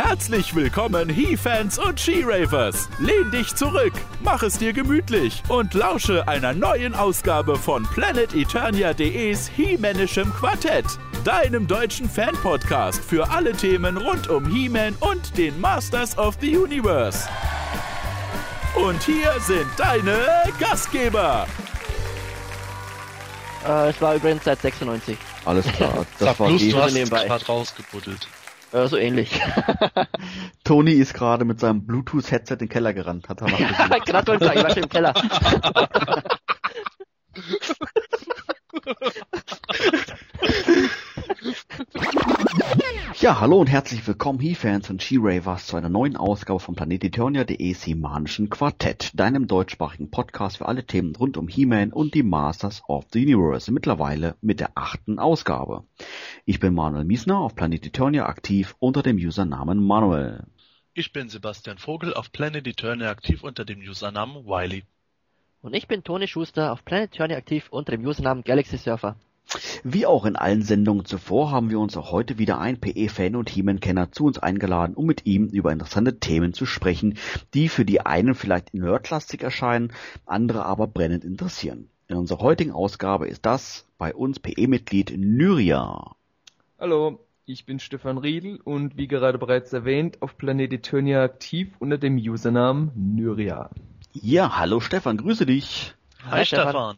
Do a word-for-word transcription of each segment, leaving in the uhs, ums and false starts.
Herzlich willkommen He-Fans und She-Ravers. Lehn dich zurück, mach es dir gemütlich und lausche einer neuen Ausgabe von Planet Eternia punkt de s He-Manischem Quartett, deinem deutschen Fan-Podcast für alle Themen rund um He-Man und den Masters of the Universe. Und hier sind deine Gastgeber. Äh, es war übrigens seit sechsundneunzig. Alles klar. Das Sag war bloß, du hast nebenbei gerade rausgebuddelt. Äh, so ähnlich. Toni ist gerade mit seinem Bluetooth-Headset in den Keller gerannt. Hat er mal ja, gerade wollte ich sagen, ich war schon im Keller. Ja, hallo und herzlich willkommen He-Fans und She-Ravers zu einer neuen Ausgabe von Planet Eternia punkt de s He-Manischen Quartett, deinem deutschsprachigen Podcast für alle Themen rund um He-Man und die Masters of the Universe, mittlerweile mit der achten Ausgabe. Ich bin Manuel Miesner, auf Planet Eternia aktiv unter dem Usernamen Manuel. Ich bin Sebastian Vogel, auf Planet Eternia aktiv unter dem Usernamen Wiley. Und ich bin Toni Schuster, auf Planet Eternia aktiv unter dem Usernamen Galaxy Surfer. Wie auch in allen Sendungen zuvor haben wir uns auch heute wieder einen P E-Fan und He-Man-Kenner zu uns eingeladen, um mit ihm über interessante Themen zu sprechen, die für die einen vielleicht nerdlastig erscheinen, andere aber brennend interessieren. In unserer heutigen Ausgabe ist das bei uns P E-Mitglied Nyria. Hallo, ich bin Stefan Riedl und wie gerade bereits erwähnt, auf Planet Eternia aktiv unter dem Usernamen Nyria. Ja, hallo Stefan, grüße dich. Hi, Hi Stefan. Stefan.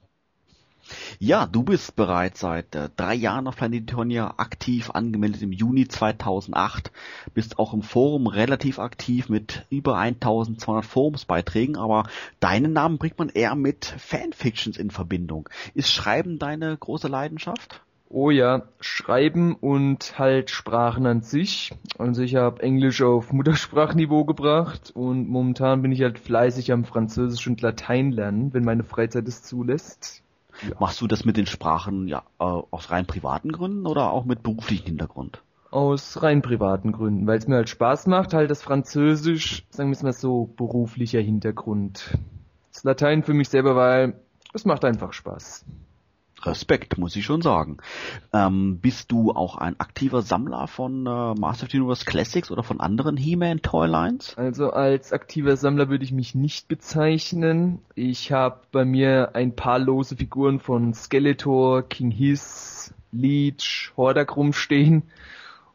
Ja, du bist bereits seit äh, drei Jahren auf Planet Eternia aktiv, angemeldet im Juni zweitausendacht, bist auch im Forum relativ aktiv mit über eintausendzweihundert Forumsbeiträgen, aber deinen Namen bringt man eher mit Fanfictions in Verbindung. Ist Schreiben deine große Leidenschaft? Oh ja, Schreiben und halt Sprachen an sich. Also ich habe Englisch auf Muttersprachniveau gebracht und momentan bin ich halt fleißig am Französisch und Latein lernen, wenn meine Freizeit es zulässt. Ja. Machst du das mit den Sprachen ja aus rein privaten Gründen oder auch mit beruflichem Hintergrund? Aus rein privaten Gründen, weil es mir halt Spaß macht, halt das Französisch, sagen wir es mal so, beruflicher Hintergrund. Das Latein für mich selber, weil es macht einfach Spaß. Respekt, muss ich schon sagen. Ähm, bist du auch ein aktiver Sammler von äh, Master of the Universe Classics oder von anderen He-Man-Toylines? Also als aktiver Sammler würde ich mich nicht bezeichnen. Ich habe bei mir ein paar lose Figuren von Skeletor, King Hiss, Leech, Hordak rumstehen.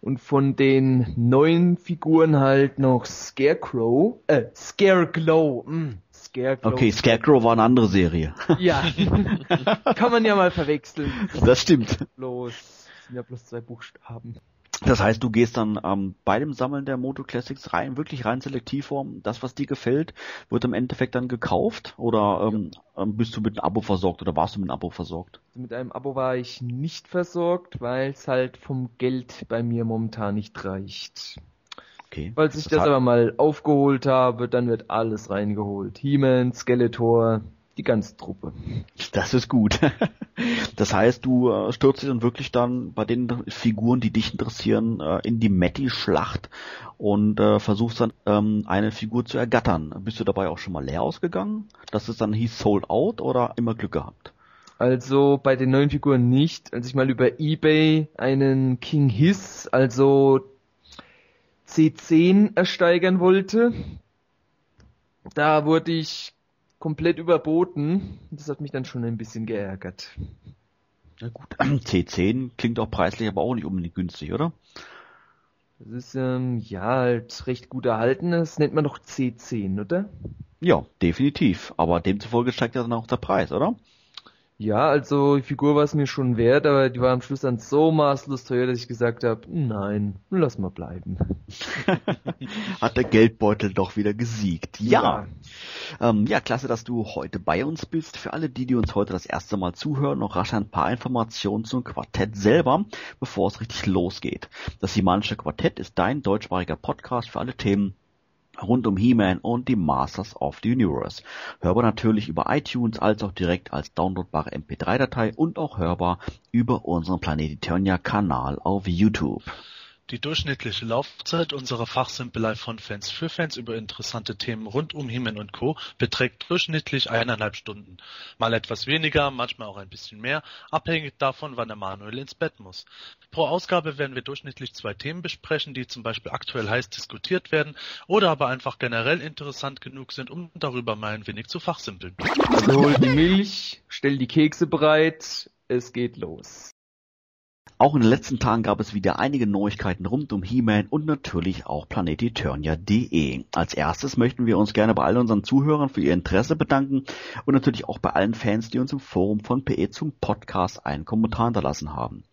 Und von den neuen Figuren halt noch Scarecrow, äh, Scareglow, mm. Scareglow. Okay, Scarecrow war eine andere Serie. Ja, kann man ja mal verwechseln. Das stimmt. Bloß, sind ja bloß zwei Buchstaben. Das heißt, du gehst dann ähm, bei dem Sammeln der Moto Classics rein, wirklich rein selektiv vor, das, was dir gefällt, wird im Endeffekt dann gekauft oder ähm, ja. bist du mit einem Abo versorgt oder warst du mit einem Abo versorgt? Mit einem Abo war ich nicht versorgt, weil es halt vom Geld bei mir momentan nicht reicht. Okay. Weil ich das, das aber mal aufgeholt habe, dann wird alles reingeholt. He-Man, Skeletor, die ganze Truppe. Das ist gut. Das heißt, du stürzt dich dann wirklich dann bei den Figuren, die dich interessieren, in die Matti-Schlacht und versuchst dann eine Figur zu ergattern. Bist du dabei auch schon mal leer ausgegangen? Dass es dann hieß sold out oder immer Glück gehabt? Also bei den neuen Figuren nicht. Als ich mal über eBay einen King Hiss, also C zehn ersteigern wollte, da wurde ich komplett überboten. Das hat mich dann schon ein bisschen geärgert. Na gut, C zehn klingt auch preislich, aber auch nicht unbedingt günstig, oder? Das ist ähm, ja halt recht gut erhalten. Das nennt man doch C zehn, oder? Ja, definitiv. Aber demzufolge steigt ja dann auch der Preis, oder? Ja, also die Figur war es mir schon wert, aber die war am Schluss dann so maßlos teuer, dass ich gesagt habe, nein, lass mal bleiben. Hat der Geldbeutel doch wieder gesiegt. Ja. Ja. Ähm, ja, klasse, dass du heute bei uns bist. Für alle die, die uns heute das erste Mal zuhören, noch rasch ein paar Informationen zum Quartett selber, bevor es richtig losgeht. Das He-Manische Quartett ist dein deutschsprachiger Podcast für alle Themen rund um He-Man und die Masters of the Universe. Hörbar natürlich über iTunes, als auch direkt als downloadbare M P drei Datei und auch hörbar über unseren Planet Eternia Kanal auf YouTube. Die durchschnittliche Laufzeit unserer Fachsimpelei von Fans für Fans über interessante Themen rund um He-Man und Co. beträgt durchschnittlich eineinhalb Stunden. Mal etwas weniger, manchmal auch ein bisschen mehr, abhängig davon, wann der Manuel ins Bett muss. Pro Ausgabe werden wir durchschnittlich zwei Themen besprechen, die zum Beispiel aktuell heiß diskutiert werden oder aber einfach generell interessant genug sind, um darüber mal ein wenig zu fachsimpeln. Also hol die Milch, stell die Kekse bereit, es geht los. Auch in den letzten Tagen gab es wieder einige Neuigkeiten rund um He-Man und natürlich auch Planet Eternia punkt de. Als erstes möchten wir uns gerne bei all unseren Zuhörern für ihr Interesse bedanken und natürlich auch bei allen Fans, die uns im Forum von P E zum Podcast einen Kommentar hinterlassen haben.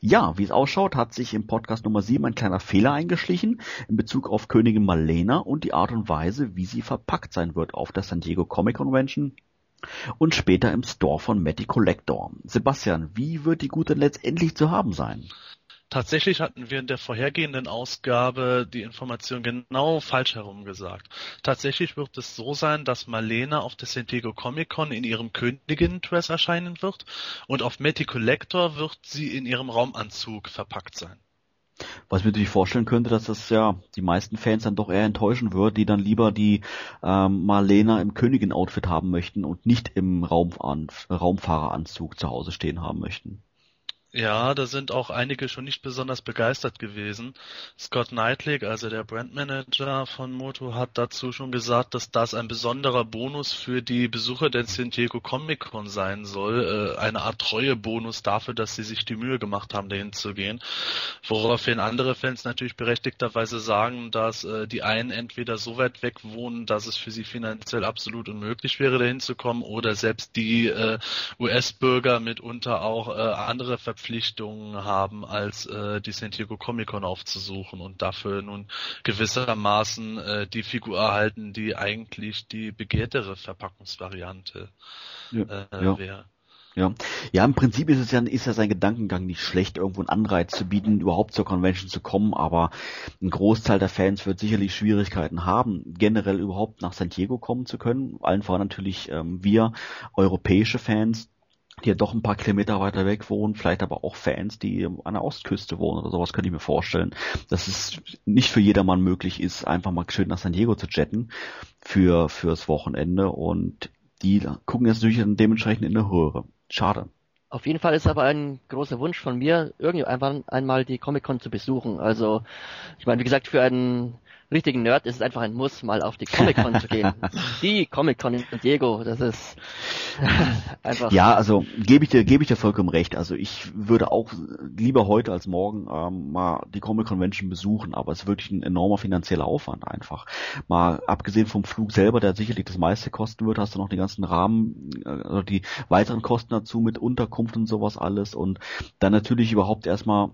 Ja, wie es ausschaut, hat sich im Podcast Nummer sieben ein kleiner Fehler eingeschlichen in Bezug auf Königin Malena und die Art und Weise, wie sie verpackt sein wird auf der San Diego Comic Convention. Und später im Store von Matty Collector. Sebastian, wie wird die Gute letztendlich zu haben sein? Tatsächlich hatten wir in der vorhergehenden Ausgabe die Information genau falsch herum gesagt. Tatsächlich wird es so sein, dass Malena auf der San Diego Comic Con in ihrem Königinnen-Dress erscheinen wird und auf Matty Collector wird sie in ihrem Raumanzug verpackt sein. Was man sich vorstellen könnte, dass das ja die meisten Fans dann doch eher enttäuschen würde, die dann lieber die ähm, Malena im Königin-Outfit haben möchten und nicht im Raum- an- Raumfahreranzug zu Hause stehen haben möchten. Ja, da sind auch einige schon nicht besonders begeistert gewesen. Scott Knightley, also der Brandmanager von Moto, hat dazu schon gesagt, dass das ein besonderer Bonus für die Besucher der San Diego Comic Con sein soll. Äh, eine Art Treuebonus dafür, dass sie sich die Mühe gemacht haben, dahin zu gehen. Woraufhin andere Fans natürlich berechtigterweise sagen, dass äh, die einen entweder so weit weg wohnen, dass es für sie finanziell absolut unmöglich wäre, dahin zu kommen, oder selbst die äh, U S-Bürger mitunter auch äh, andere Verpflichtungen Verpflichtungen haben, als äh, die San Diego Comic-Con aufzusuchen und dafür nun gewissermaßen äh, die Figur erhalten, die eigentlich die begehrtere Verpackungsvariante äh, ja, ja. wäre. Ja, ja, im Prinzip ist es ja, ist ja sein Gedankengang nicht schlecht, irgendwo einen Anreiz zu bieten, überhaupt zur Convention zu kommen, aber ein Großteil der Fans wird sicherlich Schwierigkeiten haben, generell überhaupt nach San Diego kommen zu können, allen voran natürlich ähm, wir europäische Fans, die ja doch ein paar Kilometer weiter weg wohnen, vielleicht aber auch Fans, die an der Ostküste wohnen oder sowas, könnte ich mir vorstellen, dass es nicht für jedermann möglich ist, einfach mal schön nach San Diego zu jetten für fürs Wochenende und die gucken jetzt natürlich dann dementsprechend in der Höhe. Schade. Auf jeden Fall ist aber ein großer Wunsch von mir, irgendwann einmal die Comic-Con zu besuchen. Also, ich meine, wie gesagt, für einen richtigen Nerd ist es einfach ein Muss, mal auf die Comic-Con zu gehen. Die Comic-Con in San Diego, das ist einfach... Ja, also gebe ich dir gebe ich dir vollkommen recht. Also ich würde auch lieber heute als morgen ähm, mal die Comic-Convention besuchen, aber es ist wirklich ein enormer finanzieller Aufwand einfach. Mal abgesehen vom Flug selber, der sicherlich das meiste kosten wird, hast du noch die ganzen Rahmen, also die weiteren Kosten dazu mit Unterkunft und sowas alles und dann natürlich überhaupt erstmal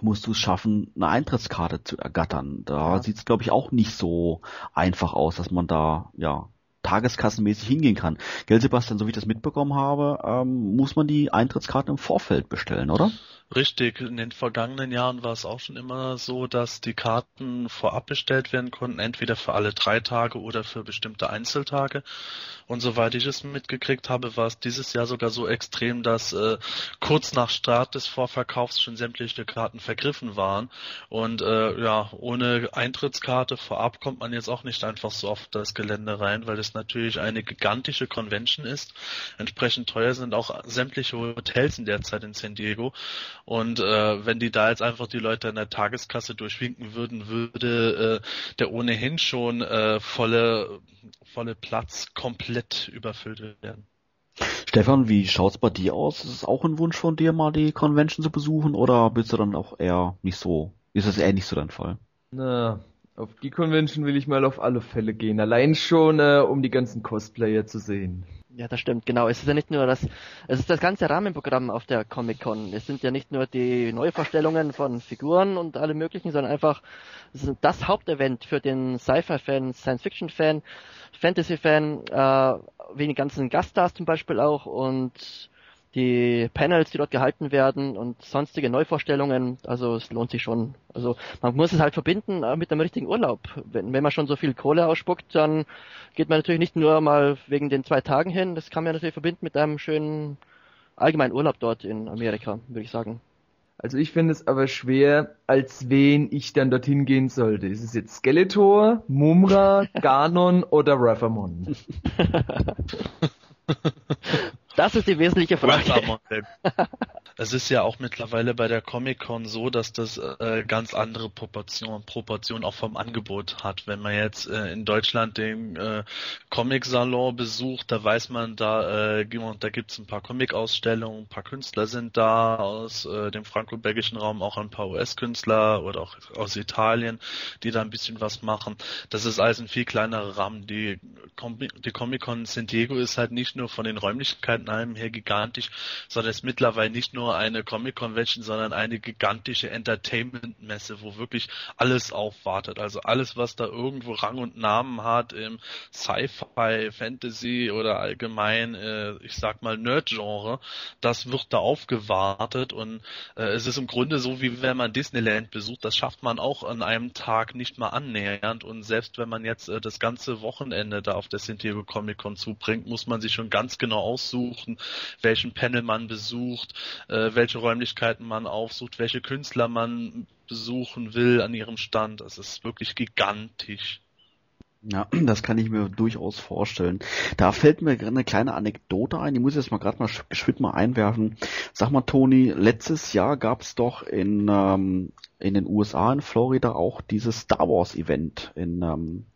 musst du es schaffen, eine Eintrittskarte zu ergattern. Da ja. sieht es, glaube ich, auch nicht so einfach aus, dass man da ja tageskassenmäßig hingehen kann. Gell, Sebastian, so wie ich das mitbekommen habe, ähm, muss man die Eintrittskarten im Vorfeld bestellen, oder? Richtig. In den vergangenen Jahren war es auch schon immer so, dass die Karten vorab bestellt werden konnten, entweder für alle drei Tage oder für bestimmte Einzeltage. Und soweit ich es mitgekriegt habe, war es dieses Jahr sogar so extrem, dass äh, kurz nach Start des Vorverkaufs schon sämtliche Karten vergriffen waren. Und äh, ja, ohne Eintrittskarte vorab kommt man jetzt auch nicht einfach so auf das Gelände rein, weil das natürlich eine gigantische Convention ist. Entsprechend teuer sind auch sämtliche Hotels in der Zeit in San Diego. Und äh, wenn die da jetzt einfach die Leute in der Tageskasse durchwinken würden, würde äh, der ohnehin schon äh, volle, volle Platz komplett überfüllt werden. Stefan, wie schaut's bei dir aus? Ist es auch ein Wunsch von dir, mal die Convention zu besuchen? Oder bist du dann auch eher nicht so, ist es eher nicht so dein Fall? Na, auf die Convention will ich mal auf alle Fälle gehen. Allein schon, äh, um die ganzen Cosplayer zu sehen. Ja, das stimmt, genau. Es ist ja nicht nur das, es ist das ganze Rahmenprogramm auf der Comic-Con. Es sind ja nicht nur die Neuvorstellungen von Figuren und alle möglichen, sondern einfach das Hauptevent für den Sci-Fi-Fan, Science-Fiction-Fan, Fantasy-Fan, äh, wie die ganzen Gaststars zum Beispiel auch und die Panels, die dort gehalten werden und sonstige Neuvorstellungen, also es lohnt sich schon. Also man muss es halt verbinden mit einem richtigen Urlaub. Wenn, wenn man schon so viel Kohle ausspuckt, dann geht man natürlich nicht nur mal wegen den zwei Tagen hin. Das kann man natürlich verbinden mit einem schönen allgemeinen Urlaub dort in Amerika, würde ich sagen. Also ich finde es aber schwer, als wen ich dann dorthin gehen sollte. Ist es jetzt Skeletor, Mumra, Ganon oder Rathamon? Das ist die wesentliche Frage. Es ist ja auch mittlerweile bei der Comic-Con so, dass das äh, ganz andere Proportionen Proportion auch vom Angebot hat. Wenn man jetzt äh, in Deutschland den äh, Comic-Salon besucht, da weiß man, da, äh, da gibt es ein paar Comic-Ausstellungen, ein paar Künstler sind da aus äh, dem franco-belgischen Raum, auch ein paar U S-Künstler oder auch aus Italien, die da ein bisschen was machen. Das ist alles ein viel kleinerer Rahmen. Die, Com die Comic-Con in San Diego ist halt nicht nur von den Räumlichkeiten einem her gigantisch, sondern ist mittlerweile nicht nur eine Comic-Convention, sondern eine gigantische Entertainment-Messe, wo wirklich alles aufwartet. Also alles, was da irgendwo Rang und Namen hat im Sci-Fi, Fantasy oder allgemein, äh, ich sag mal Nerd-Genre, das wird da aufgewartet und äh, es ist im Grunde so, wie wenn man Disneyland besucht. Das schafft man auch an einem Tag nicht mal annähernd und selbst wenn man jetzt äh, das ganze Wochenende da auf der San Diego Comic-Con zubringt, muss man sich schon ganz genau aussuchen, welchen Panel man besucht, welche Räumlichkeiten man aufsucht, welche Künstler man besuchen will an ihrem Stand. Es ist wirklich gigantisch. Ja, das kann ich mir durchaus vorstellen. Da fällt mir eine kleine Anekdote ein, die muss ich jetzt mal gerade mal geschwind mal einwerfen. Sag mal, Toni, letztes Jahr gab es doch in, ähm, in den U S A, in Florida, auch dieses Star Wars Event in ähm,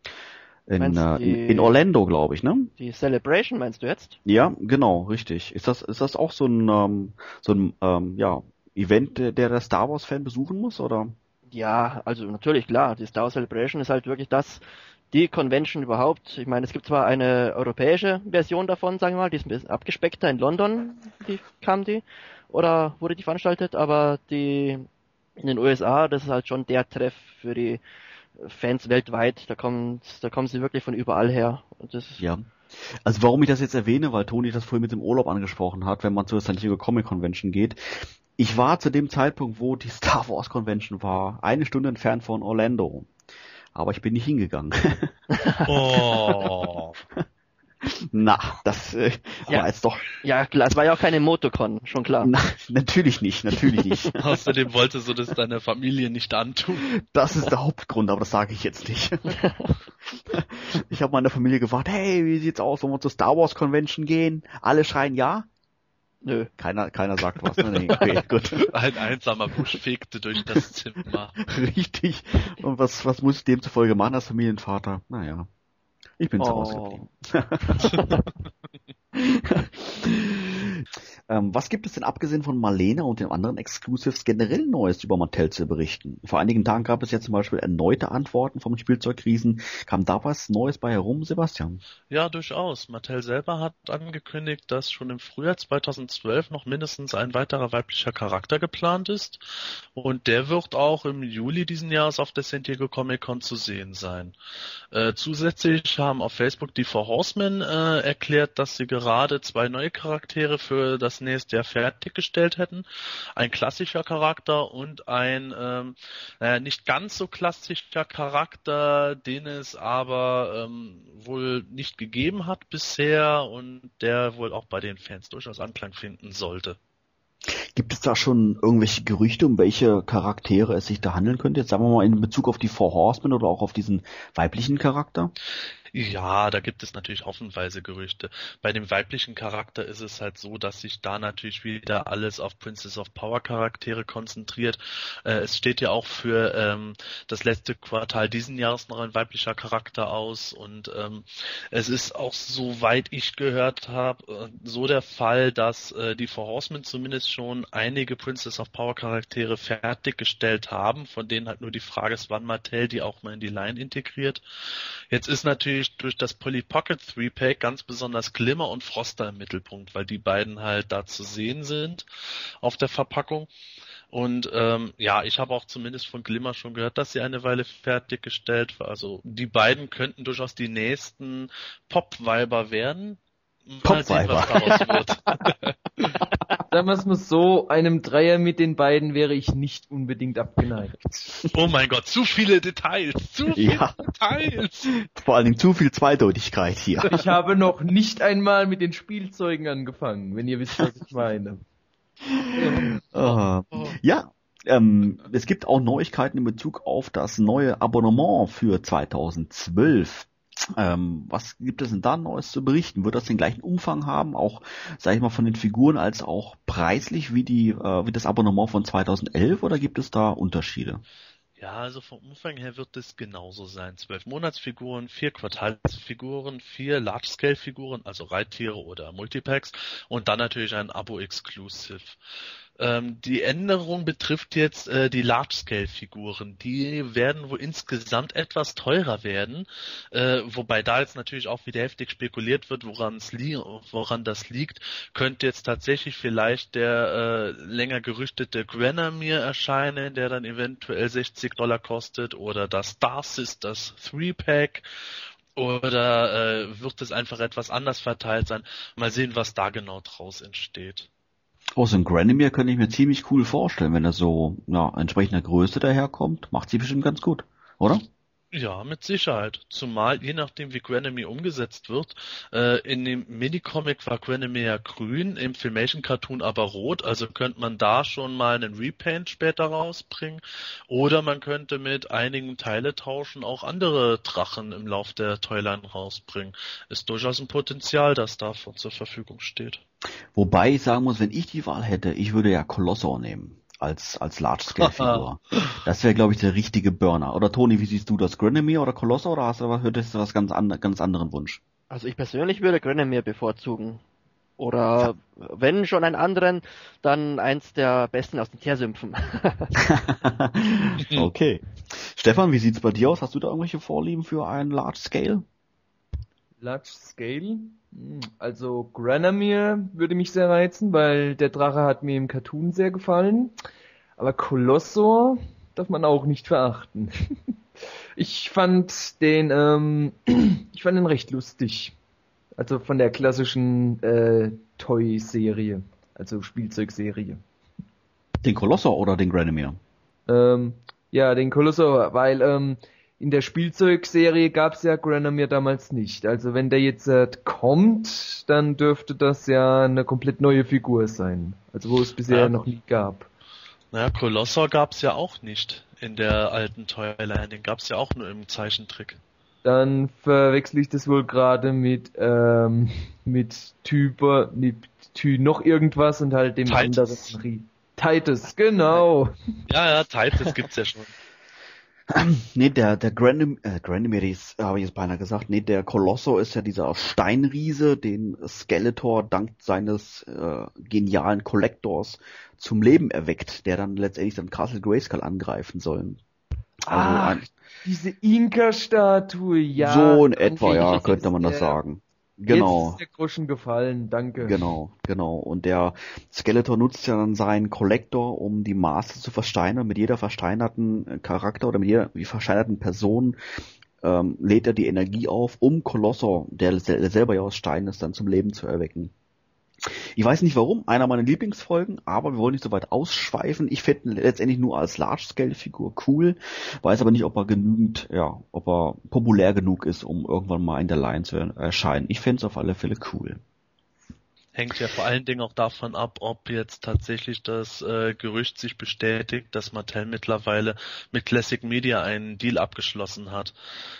In, äh, die, in Orlando, glaube ich, ne? Die Celebration meinst du jetzt? Ja, genau, richtig. Ist das ist das auch so ein ähm, so ein ähm, ja Event, der der Star Wars Fan besuchen muss, oder? Ja, also natürlich klar. Die Star Wars Celebration ist halt wirklich das die Convention überhaupt. Ich meine, es gibt zwar eine europäische Version davon, sagen wir mal, die ist ein bisschen abgespeckter in London, die kam die oder wurde die veranstaltet, aber die in den U S A, das ist halt schon der Treff für die Fans weltweit, da kommen, da kommen sie wirklich von überall her. Und das ja. Also warum ich das jetzt erwähne, weil Toni das vorhin mit dem Urlaub angesprochen hat, wenn man zur San Diego Comic Convention geht. Ich war zu dem Zeitpunkt, wo die Star Wars Convention war, eine Stunde entfernt von Orlando. Aber ich bin nicht hingegangen. Oh. Na, das äh, ja. war jetzt doch... Ja, klar, es war ja auch keine Motocon, schon klar. Na, natürlich nicht, natürlich nicht. Außerdem wollte so, dass deine Familie nicht antun. Das ist der Hauptgrund, aber das sage ich jetzt nicht. Ich habe meiner Familie gefragt, hey, wie sieht's aus, wollen wir zur Star Wars Convention gehen? Alle schreien ja. Nö. Keiner, keiner sagt was. Ne? Okay, gut. Ein einsamer Busch fegte durch das Zimmer. Richtig. Und was, was muss ich demzufolge machen als Familienvater? Naja. Ich bin zu Hause geblieben. ähm, was gibt es denn abgesehen von Marlena und den anderen Exclusives generell Neues über Mattel zu berichten? Vor einigen Tagen gab es ja zum Beispiel erneute Antworten vom Spielzeugriesen. Kam da was Neues bei herum, Sebastian? Ja, durchaus. Mattel selber hat angekündigt, dass schon im Frühjahr zweitausendzwölf noch mindestens ein weiterer weiblicher Charakter geplant ist. Und der wird auch im Juli diesen Jahres auf der San Diego Comic Con zu sehen sein. Äh, zusätzlich haben auf Facebook die Four Horsemen äh, erklärt, dass sie gerade gerade zwei neue Charaktere für das nächste Jahr fertiggestellt hätten. Ein klassischer Charakter und ein ähm, äh, nicht ganz so klassischer Charakter, den es aber ähm, wohl nicht gegeben hat bisher und der wohl auch bei den Fans durchaus Anklang finden sollte. Gibt es da schon irgendwelche Gerüchte, um welche Charaktere es sich da handeln könnte? Jetzt sagen wir mal in Bezug auf die Four Horsemen oder auch auf diesen weiblichen Charakter? Ja, da gibt es natürlich haufenweise Gerüchte. Bei dem weiblichen Charakter ist es halt so, dass sich da natürlich wieder alles auf Princess of Power Charaktere konzentriert. Äh, es steht ja auch für ähm, das letzte Quartal diesen Jahres noch ein weiblicher Charakter aus und ähm, es ist auch, soweit ich gehört habe, so der Fall, dass äh, die Four Horsemen zumindest schon einige Princess of Power Charaktere fertiggestellt haben, von denen halt nur die Frage ist, wann Mattel die auch mal in die Line integriert. Jetzt ist natürlich durch das Polly Pocket drei Pack ganz besonders Glimmer und Froster im Mittelpunkt, weil die beiden halt da zu sehen sind auf der Verpackung. Und ähm, ja, ich habe auch zumindest von Glimmer schon gehört, dass sie eine Weile fertiggestellt war. Also die beiden könnten durchaus die nächsten Popweiber werden. Popweiber. Sagen wir es mal so, einem Dreier mit den beiden wäre ich nicht unbedingt abgeneigt. Oh mein Gott, zu viele Details, zu viele ja. Details. Vor allem zu viel Zweideutigkeit hier. Ich habe noch nicht einmal mit den Spielzeugen angefangen, wenn ihr wisst, was ich meine. uh, ja, ähm, es gibt auch Neuigkeiten in Bezug auf das neue Abonnement für zweitausendzwölf. Ähm, was gibt es denn da Neues zu berichten? Wird das den gleichen Umfang haben, auch, sag ich mal, von den Figuren als auch preislich wie die, äh, wie das Abonnement von zweitausendelf, oder gibt es da Unterschiede? Ja, also vom Umfang her wird es genauso sein. Zwölf Monatsfiguren, vier Quartalsfiguren, vier Large-Scale-Figuren, also Reittiere oder Multipacks, und dann natürlich ein Abo-Exclusive. Ähm, die Änderung betrifft jetzt äh, die Large-Scale-Figuren. Die werden wohl insgesamt etwas teurer werden, äh, wobei da jetzt natürlich auch wieder heftig spekuliert wird, woran's li- woran das liegt. Könnte jetzt tatsächlich vielleicht der äh, länger gerüchtete Granamyr erscheinen, der dann eventuell sechzig Dollar kostet, oder das Star Sisters drei Pack, oder äh, wird es einfach etwas anders verteilt sein. Mal sehen, was da genau draus entsteht. Oh, so ein Granamyr könnte ich mir ziemlich cool vorstellen, wenn er so, ja, entsprechender Größe daherkommt. Macht sie bestimmt ganz gut, oder? Ja, mit Sicherheit. Zumal, je nachdem wie Granamyr umgesetzt wird, äh, in dem Minicomic war Granamyr ja grün, im Filmation-Cartoon aber rot, also könnte man da schon mal einen Repaint später rausbringen, oder man könnte mit einigen Teiletauschen auch andere Drachen im Lauf der Toyline rausbringen. Ist durchaus ein Potenzial, das davon zur Verfügung steht. Wobei ich sagen muss, wenn ich die Wahl hätte, ich würde ja Colossor nehmen als als Large-Scale-Figur. Das wäre, glaube ich, der richtige Burner. Oder Toni, wie siehst du das? Granamyr oder Colossor? Oder hast du aber hörtest du was ganz an, ganz anderen Wunsch? Also ich persönlich würde Granamyr bevorzugen. Oder ja, wenn schon einen anderen, dann eins der besten aus den Teersümpfen. Okay. Stefan, wie sieht's bei dir aus? Hast du da irgendwelche Vorlieben für einen Large-Scale? Large-Scale? Also Granamyr würde mich sehr reizen, weil der Drache hat mir im Cartoon sehr gefallen. Aber Colossor darf man auch nicht verachten. Ich fand den ähm, ich fand den recht lustig. Also von der klassischen äh, Toy-Serie, also Spielzeugserie. Den Colossor oder den Granamyr? Ähm, ja, den Colossor, weil ähm, in der Spielzeugserie gab's ja Granamyr damals nicht. Also wenn der jetzt äh, kommt, dann dürfte das ja eine komplett neue Figur sein. Also wo es bisher ähm, noch nie gab. Naja, Colossor gab's ja auch nicht in der alten Toyline. Den gab's ja auch nur im Zeichentrick. Dann verwechsel ich das wohl gerade mit ähm, mit Typer, mit Ty noch irgendwas und halt dem anderen Titus, genau. Ja, ja, Titus gibt's ja schon. Nee, der, der Granamyr, äh, Granamyr, habe ich jetzt beinahe gesagt, nee, der Colossor ist ja dieser Steinriese, den Skeletor dank seines äh, genialen Collectors zum Leben erweckt, der dann letztendlich dann Castle Grayskull angreifen soll. Also ah, ein, diese Inka-Statue, ja. So in etwa, okay, ja, könnte man das sagen. Genau. Jetzt ist der Groschen gefallen, danke. Genau, genau. Und der Skeletor nutzt ja dann seinen Collector, um die Maße zu versteinern. Mit jeder versteinerten Charakter oder mit jeder versteinerten Person ähm, lädt er die Energie auf, um Colossor, der, der selber ja aus Stein ist, dann zum Leben zu erwecken. Ich weiß nicht warum, einer meiner Lieblingsfolgen, aber wir wollen nicht so weit ausschweifen. Ich finde ihn letztendlich nur als Large-Scale-Figur cool, weiß aber nicht, ob er genügend, ja, ob er populär genug ist, um irgendwann mal in der Line zu erscheinen. Ich finde es auf alle Fälle cool. Hängt ja vor allen Dingen auch davon ab, ob jetzt tatsächlich das äh, Gerücht sich bestätigt, dass Mattel mittlerweile mit Classic Media einen Deal abgeschlossen hat.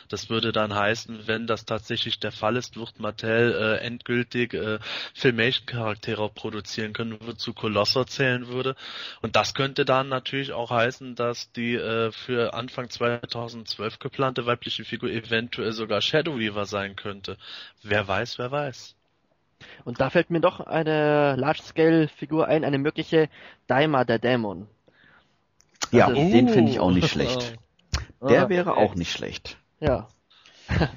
Das würde dann heißen, wenn das tatsächlich der Fall ist, wird Mattel äh, endgültig äh, Filmation-Charaktere produzieren können, wozu Colossor zählen würde. Und das könnte dann natürlich auch heißen, dass die äh, für Anfang zweitausendzwölf geplante weibliche Figur eventuell sogar Shadow Weaver sein könnte. Wer weiß, wer weiß. Und da fällt mir doch eine Large-Scale-Figur ein, eine mögliche Daima, der Dämon. Also ja, oh, den finde ich auch nicht schlecht. Der ah, wäre auch nicht schlecht. Ja. Das,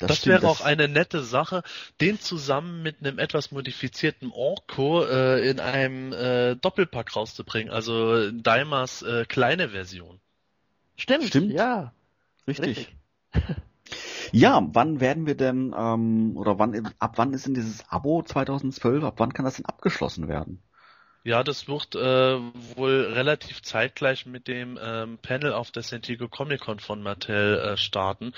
das stimmt, wäre das auch eine nette Sache, den zusammen mit einem etwas modifizierten Orko äh, in einem äh, Doppelpack rauszubringen. Also Daimas äh, kleine Version. Stimmt, Stimmt. ja. Richtig. Richtig. Ja, wann werden wir denn, ähm, oder wann, ab wann ist denn dieses Abo zweitausendzwölf, ab wann kann das denn abgeschlossen werden? Ja, das wird äh, wohl relativ zeitgleich mit dem ähm, Panel auf der San Diego Comic Con von Mattel äh, starten.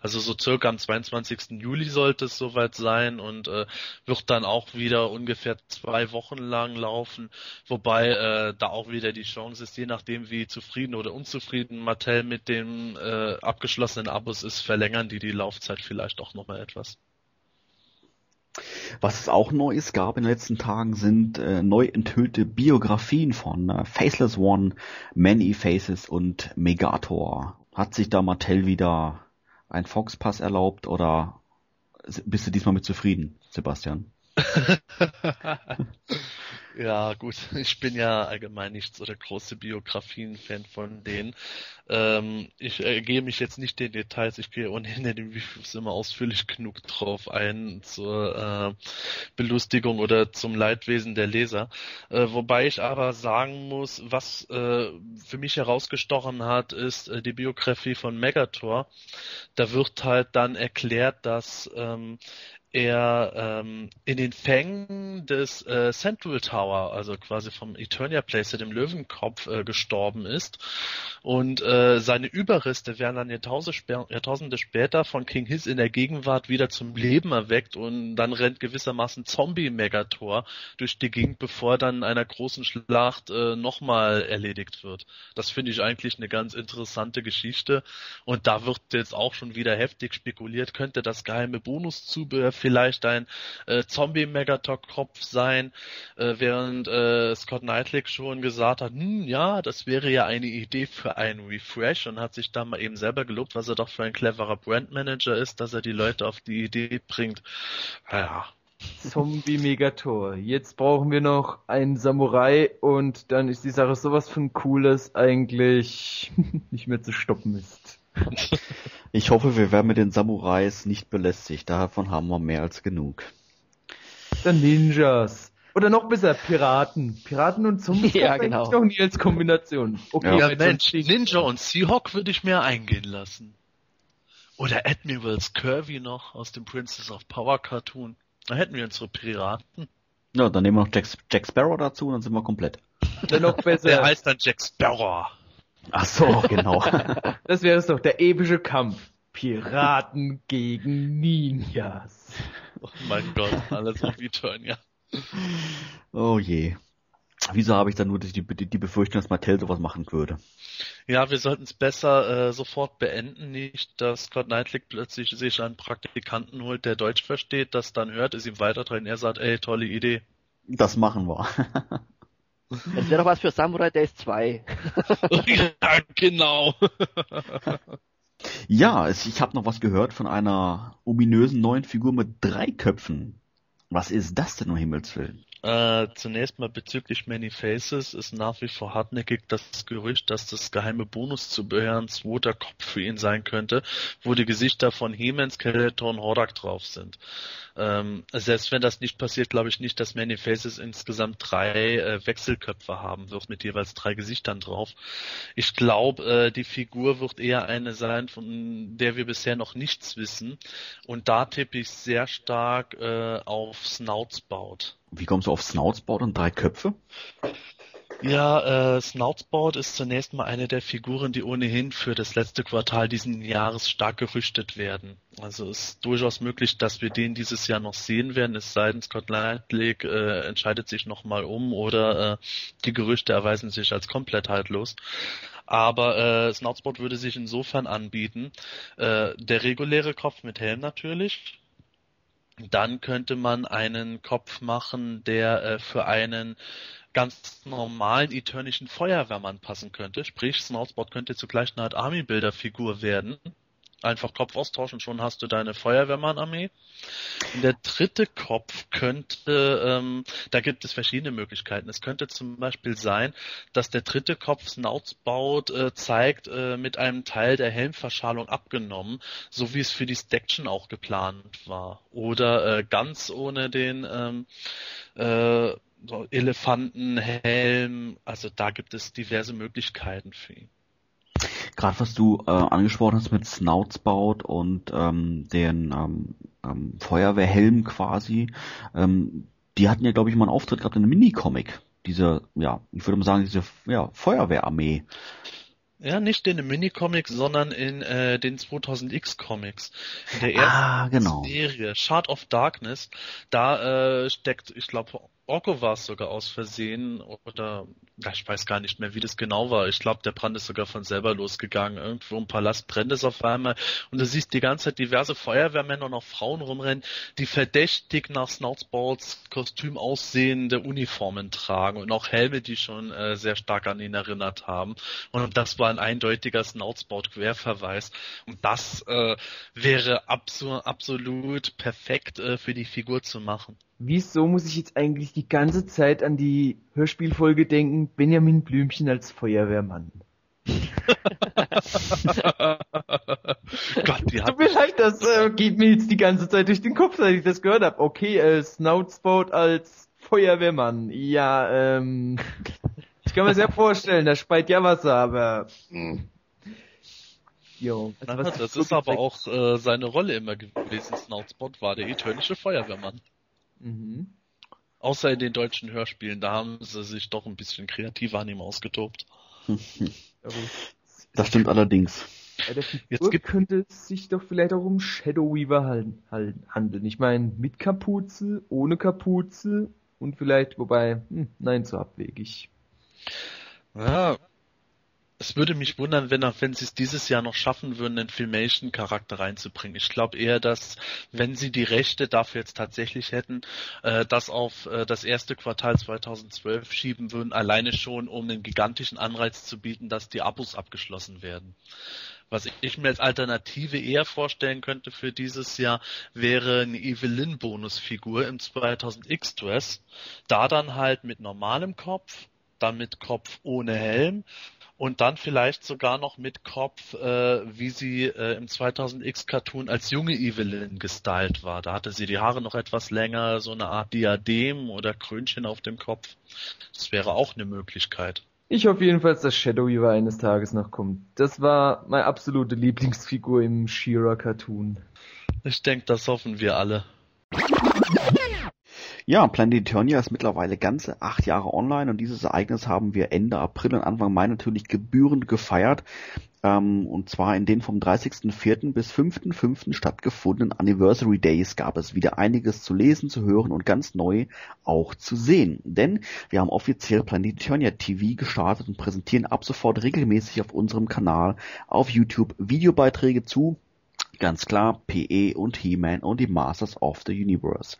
Also so circa am zweiundzwanzigsten Juli sollte es soweit sein und äh, wird dann auch wieder ungefähr zwei Wochen lang laufen, wobei äh, da auch wieder die Chance ist, je nachdem wie zufrieden oder unzufrieden Mattel mit dem äh, abgeschlossenen Abos ist, verlängern die die Laufzeit vielleicht auch nochmal etwas. Was es auch Neues gab in den letzten Tagen, sind äh, neu enthüllte Biografien von äh, Faceless One, Many Faces und Megator. Hat sich da Mattel wieder ein Foxpass erlaubt oder bist du diesmal mit zufrieden, Sebastian? Ja, gut. Ich bin ja allgemein nicht so der große Biografien-Fan von denen. Ähm, ich ergebe mich jetzt nicht den Details. Ich gehe ohnehin in den Reviews immer ausführlich genug drauf ein zur äh, Belustigung oder zum Leidwesen der Leser. Äh, wobei ich aber sagen muss, was äh, für mich herausgestochen hat, ist äh, die Biografie von Megator. Da wird halt dann erklärt, dass ähm, er ähm, in den Fängen des äh, Central Tower, also quasi vom Eternia Place, dem Löwenkopf, äh, gestorben ist. Und äh, seine Überreste werden dann Jahrtausende später von King Hiss in der Gegenwart wieder zum Leben erweckt und dann rennt gewissermaßen Zombie-Megator durch die Gegend, bevor dann in einer großen Schlacht äh, nochmal erledigt wird. Das finde ich eigentlich eine ganz interessante Geschichte und da wird jetzt auch schon wieder heftig spekuliert, könnte das geheime Bonuszubehör vielleicht ein äh, Zombie-Megator-Kopf sein, äh, während äh, Scott Knightley schon gesagt hat, hm, ja, das wäre ja eine Idee für ein Refresh und hat sich da mal eben selber gelobt, was er doch für ein cleverer Brandmanager ist, dass er die Leute auf die Idee bringt. Ja. Zombie Megator. Jetzt brauchen wir noch einen Samurai und dann ist die Sache sowas von cool, dass eigentlich nicht mehr zu stoppen ist. Ich hoffe, wir werden mit den Samurais nicht belästigt. Davon haben wir mehr als genug. Dann Ninjas. Oder noch besser, Piraten. Piraten und Zombies. Ja, genau. Doch nie als Kombination. Okay, ja, Mensch, Ninja und Seahawk würde ich mir eingehen lassen. Oder Admiral Scurvy noch aus dem Princess of Power Cartoon. Da hätten wir unsere Piraten. Ja, dann nehmen wir noch Jack, Jack Sparrow dazu und dann sind wir komplett. Dann noch besser. Der heißt dann Jack Sparrow. Ach so, genau. Das wäre es doch, der epische Kampf. Piraten gegen Ninjas. Oh mein Gott, alles auf die Turn, ja. Oh je. Wieso habe ich dann nur die, die, die Befürchtung, dass Mattel sowas machen würde? Ja, wir sollten es besser äh, sofort beenden, nicht, dass Scott Knightley plötzlich sich einen Praktikanten holt, der Deutsch versteht, das dann hört, es ihm weiterträgt, er sagt, ey, tolle Idee. Das machen wir. Das wäre doch was für Samurai Days zwei. Ja, genau. Ja, ich habe noch was gehört von einer ominösen neuen Figur mit drei Köpfen. Was ist das denn, um Himmels Willen? Äh, zunächst mal bezüglich Many Faces ist nach wie vor hartnäckig das Gerücht, dass das geheime Bonuszubehör ein zweiter Kopf für ihn sein könnte, wo die Gesichter von He-Man, Skeletor und Hordak drauf sind. Ähm, selbst wenn das nicht passiert, glaube ich nicht, dass Many Faces insgesamt drei äh, Wechselköpfe haben wird, mit jeweils drei Gesichtern drauf. Ich glaube, äh, die Figur wird eher eine sein, von der wir bisher noch nichts wissen. Und da tippe ich sehr stark äh, auf Snoutbout. Wie kommst du auf Snoutbout und drei Köpfe? Ja, äh, Snoutbout ist zunächst mal eine der Figuren, die ohnehin für das letzte Quartal diesen Jahres stark gerüchtet werden. Also ist durchaus möglich, dass wir den dieses Jahr noch sehen werden, es sei denn, Scott Knightley äh, entscheidet sich nochmal um oder äh, die Gerüchte erweisen sich als komplett haltlos. Aber äh, Snoutbout würde sich insofern anbieten, äh, der reguläre Kopf mit Helm natürlich. Dann könnte man einen Kopf machen, der äh, für einen ganz normalen eternischen Feuerwehrmann passen könnte. Sprich, Snoutbout könnte zugleich eine Art Army-Builder-Figur werden. Einfach Kopf austauschen, schon hast du deine Feuerwehrmann-Armee. Und der dritte Kopf könnte, ähm, da gibt es verschiedene Möglichkeiten. Es könnte zum Beispiel sein, dass der dritte Kopf Snoutbout äh, zeigt, äh, mit einem Teil der Helmverschalung abgenommen, so wie es für die Staction auch geplant war. Oder äh, ganz ohne den ähm, äh, so Elefantenhelm. Also da gibt es diverse Möglichkeiten für ihn. Gerade was du äh, angesprochen hast mit Snoutbout und ähm, den ähm, ähm, Feuerwehrhelm quasi, ähm, die hatten ja, glaube ich, mal einen Auftritt gehabt in einem Minicomic. diese, ja, ich würde mal sagen, diese ja, Feuerwehrarmee. Ja, nicht in den Minicomics, sondern in äh, den zweitausend X Comics. In der ersten ah, genau. Serie, Shard of Darkness, da äh, steckt, ich glaube, Orko war es sogar aus Versehen oder ja, ich weiß gar nicht mehr, wie das genau war. Ich glaube, der Brand ist sogar von selber losgegangen. Irgendwo im Palast brennt es auf einmal und du siehst die ganze Zeit diverse Feuerwehrmänner und auch Frauen rumrennen, die verdächtig nach Snoutbouts Kostüm aussehende Uniformen tragen und auch Helme, die schon äh, sehr stark an ihn erinnert haben. Und das war ein eindeutiger Snoutsbout-Querverweis. Und das äh, wäre absur- absolut perfekt äh, für die Figur zu machen. Wieso muss ich jetzt eigentlich die ganze Zeit an die Hörspielfolge denken, Benjamin Blümchen als Feuerwehrmann? Gott, die Tut mir leid, das äh, geht mir jetzt die ganze Zeit durch den Kopf, seit ich das gehört habe. Okay, äh, Snoutbout als Feuerwehrmann. Ja, ähm... ich kann mir sehr vorstellen, das speit ja Wasser, aber... Jo, also Na, das ist, so ist aber auch äh, seine Rolle immer gewesen. Snoutbout war der eternische Feuerwehrmann. Mhm. Außer in den deutschen Hörspielen, da haben sie sich doch ein bisschen kreativer an ihm ausgetobt. Das stimmt allerdings. Ja, der Figur Jetzt gibt... könnte es sich doch vielleicht auch um Shadow Weaver handeln. Ich meine, mit Kapuze, ohne Kapuze und vielleicht, wobei, hm, nein, zu abwegig. Ja, es würde mich wundern, wenn, wenn sie es dieses Jahr noch schaffen würden, einen Filmation-Charakter reinzubringen. Ich glaube eher, dass, wenn sie die Rechte dafür jetzt tatsächlich hätten, äh, das auf äh, das erste Quartal zweitausendzwölf schieben würden, alleine schon, um einen gigantischen Anreiz zu bieten, dass die Abos abgeschlossen werden. Was ich mir als Alternative eher vorstellen könnte für dieses Jahr, wäre eine Evelyn-Bonusfigur im zweitausend X Dress. Da dann halt mit normalem Kopf, dann mit Kopf ohne Helm, und dann vielleicht sogar noch mit Kopf, äh, wie sie äh, im zweitausend X Cartoon als junge Evelyn gestylt war. Da hatte sie die Haare noch etwas länger, so eine Art Diadem oder Krönchen auf dem Kopf. Das wäre auch eine Möglichkeit. Ich hoffe jedenfalls, dass Shadow Weaver eines Tages noch kommt. Das war meine absolute Lieblingsfigur im She-Ra-Cartoon. Ich denke, das hoffen wir alle. Ja, PlanetEternia ist mittlerweile ganze acht Jahre online und dieses Ereignis haben wir Ende April und Anfang Mai natürlich gebührend gefeiert. Ähm, und zwar in den vom dreißigsten vierten bis fünften fünften stattgefundenen Anniversary Days gab es wieder einiges zu lesen, zu hören und ganz neu auch zu sehen. Denn wir haben offiziell PlanetEternia T V gestartet und präsentieren ab sofort regelmäßig auf unserem Kanal auf YouTube Videobeiträge zu ganz klar P E und He-Man und die Masters of the Universe.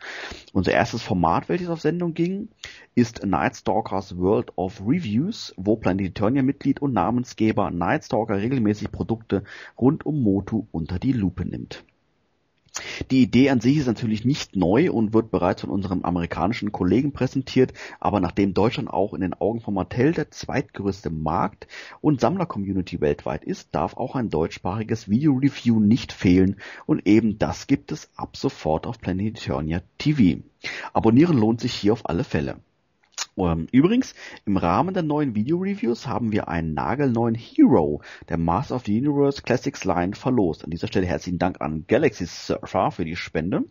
Unser erstes Format, welches auf Sendung ging, ist Nightstalkers World of Reviews, wo PlanetEternia-Mitglied und Namensgeber Nightstalker regelmäßig Produkte rund um Motu unter die Lupe nimmt. Die Idee an sich ist natürlich nicht neu und wird bereits von unserem amerikanischen Kollegen präsentiert, aber nachdem Deutschland auch in den Augen von Mattel der zweitgrößte Markt- und Sammler-Community weltweit ist, darf auch ein deutschsprachiges Video-Review nicht fehlen und eben das gibt es ab sofort auf PlanetEternia T V. Abonnieren lohnt sich hier auf alle Fälle. Übrigens, im Rahmen der neuen Video-Reviews haben wir einen nagelneuen Hero der Master of the Universe Classics Line verlost. An dieser Stelle herzlichen Dank an Galaxy Surfer für die Spende.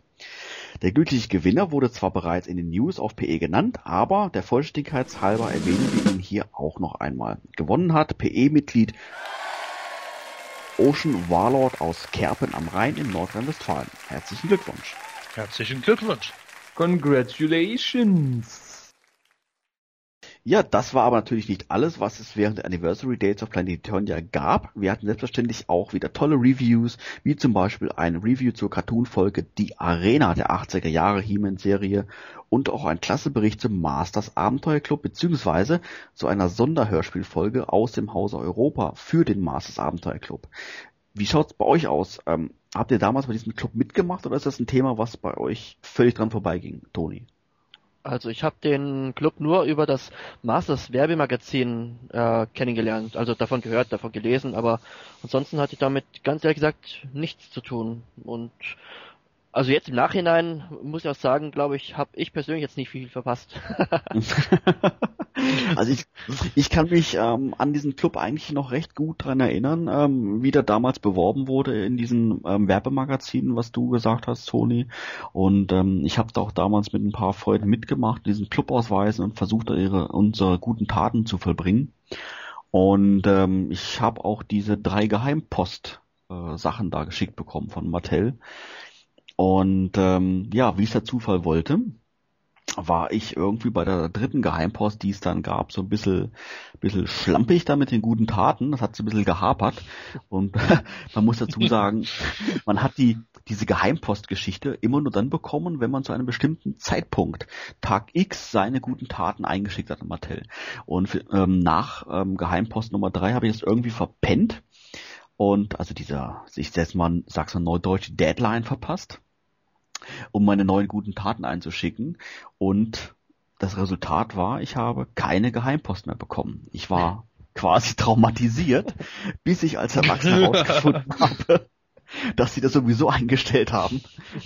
Der gültige Gewinner wurde zwar bereits in den News auf P E genannt, aber der Vollständigkeit halber erwähnen wir ihn hier auch noch einmal. Gewonnen hat P E-Mitglied Ocean Warlord aus Kerpen am Rhein in Nordrhein-Westfalen. Herzlichen Glückwunsch. Herzlichen Glückwunsch. Congratulations. Ja, das war aber natürlich nicht alles, was es während der Anniversary Dates auf PlanetEternia gab. Wir hatten selbstverständlich auch wieder tolle Reviews, wie zum Beispiel ein Review zur Cartoon-Folge Die Arena der achtziger Jahre He-Man-Serie und auch ein klasse Bericht zum Masters Abenteuerclub bzw. zu einer Sonderhörspielfolge aus dem Hause Europa für den Masters Abenteuerclub. Wie schaut's bei euch aus? Ähm, habt ihr damals bei diesem Club mitgemacht oder ist das ein Thema, was bei euch völlig dran vorbeiging, Toni? Also ich habe den Club nur über das Masters Werbemagazin äh, kennengelernt, also davon gehört, davon gelesen, aber ansonsten hatte ich damit ganz ehrlich gesagt nichts zu tun. Und Also jetzt im Nachhinein muss ich auch sagen, glaube ich, habe ich persönlich jetzt nicht viel verpasst. Also ich, ich kann mich ähm, an diesen Club eigentlich noch recht gut dran erinnern, ähm, wie der damals beworben wurde in diesen ähm, Werbemagazinen, was du gesagt hast, Toni. Und ähm, ich habe da auch damals mit ein paar Freunden mitgemacht, diesen Club ausweisen und versucht, ihre unsere guten Taten zu vollbringen. Und ähm, ich habe auch diese drei Geheimpost-Sachen äh, da geschickt bekommen von Mattel. Und ähm, ja, wie es der Zufall wollte, war ich irgendwie bei der dritten Geheimpost, die es dann gab, so ein bisschen, bisschen schlampig da mit den guten Taten. Das hat so ein bisschen gehapert. Und man muss dazu sagen, man hat die diese Geheimpostgeschichte immer nur dann bekommen, wenn man zu einem bestimmten Zeitpunkt, Tag X, seine guten Taten eingeschickt hat an Mattel. Und für, ähm, nach ähm, Geheimpost Nummer drei habe ich das irgendwie verpennt. Und also dieser, ich jetzt mal, sag's mal neudeutsch, Deadline verpasst, um meine neuen guten Taten einzuschicken. Und das Resultat war, ich habe keine Geheimpost mehr bekommen. Ich war quasi traumatisiert, bis ich als Erwachsener herausgefunden habe, dass sie das sowieso eingestellt haben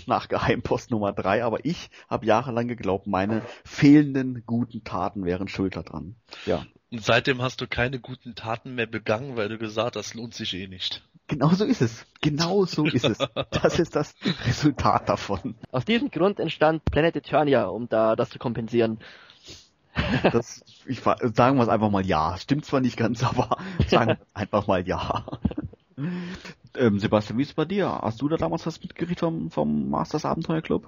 nach Geheimpost Nummer drei. Aber ich habe jahrelang geglaubt, meine fehlenden guten Taten wären schuld daran. Ja. Und seitdem hast du keine guten Taten mehr begangen, weil du gesagt hast, das lohnt sich eh nicht. Genau so ist es. Genau so ist es. Das ist das Resultat davon. Aus diesem Grund entstand Planet Eternia, um da das zu kompensieren. Das, ich, sagen wir es einfach mal ja. Stimmt zwar nicht ganz, aber sagen wir einfach mal ja. Ähm, Sebastian, wie ist es bei dir? Hast du da damals was mitgekriegt vom, vom Masters Abenteuer Club?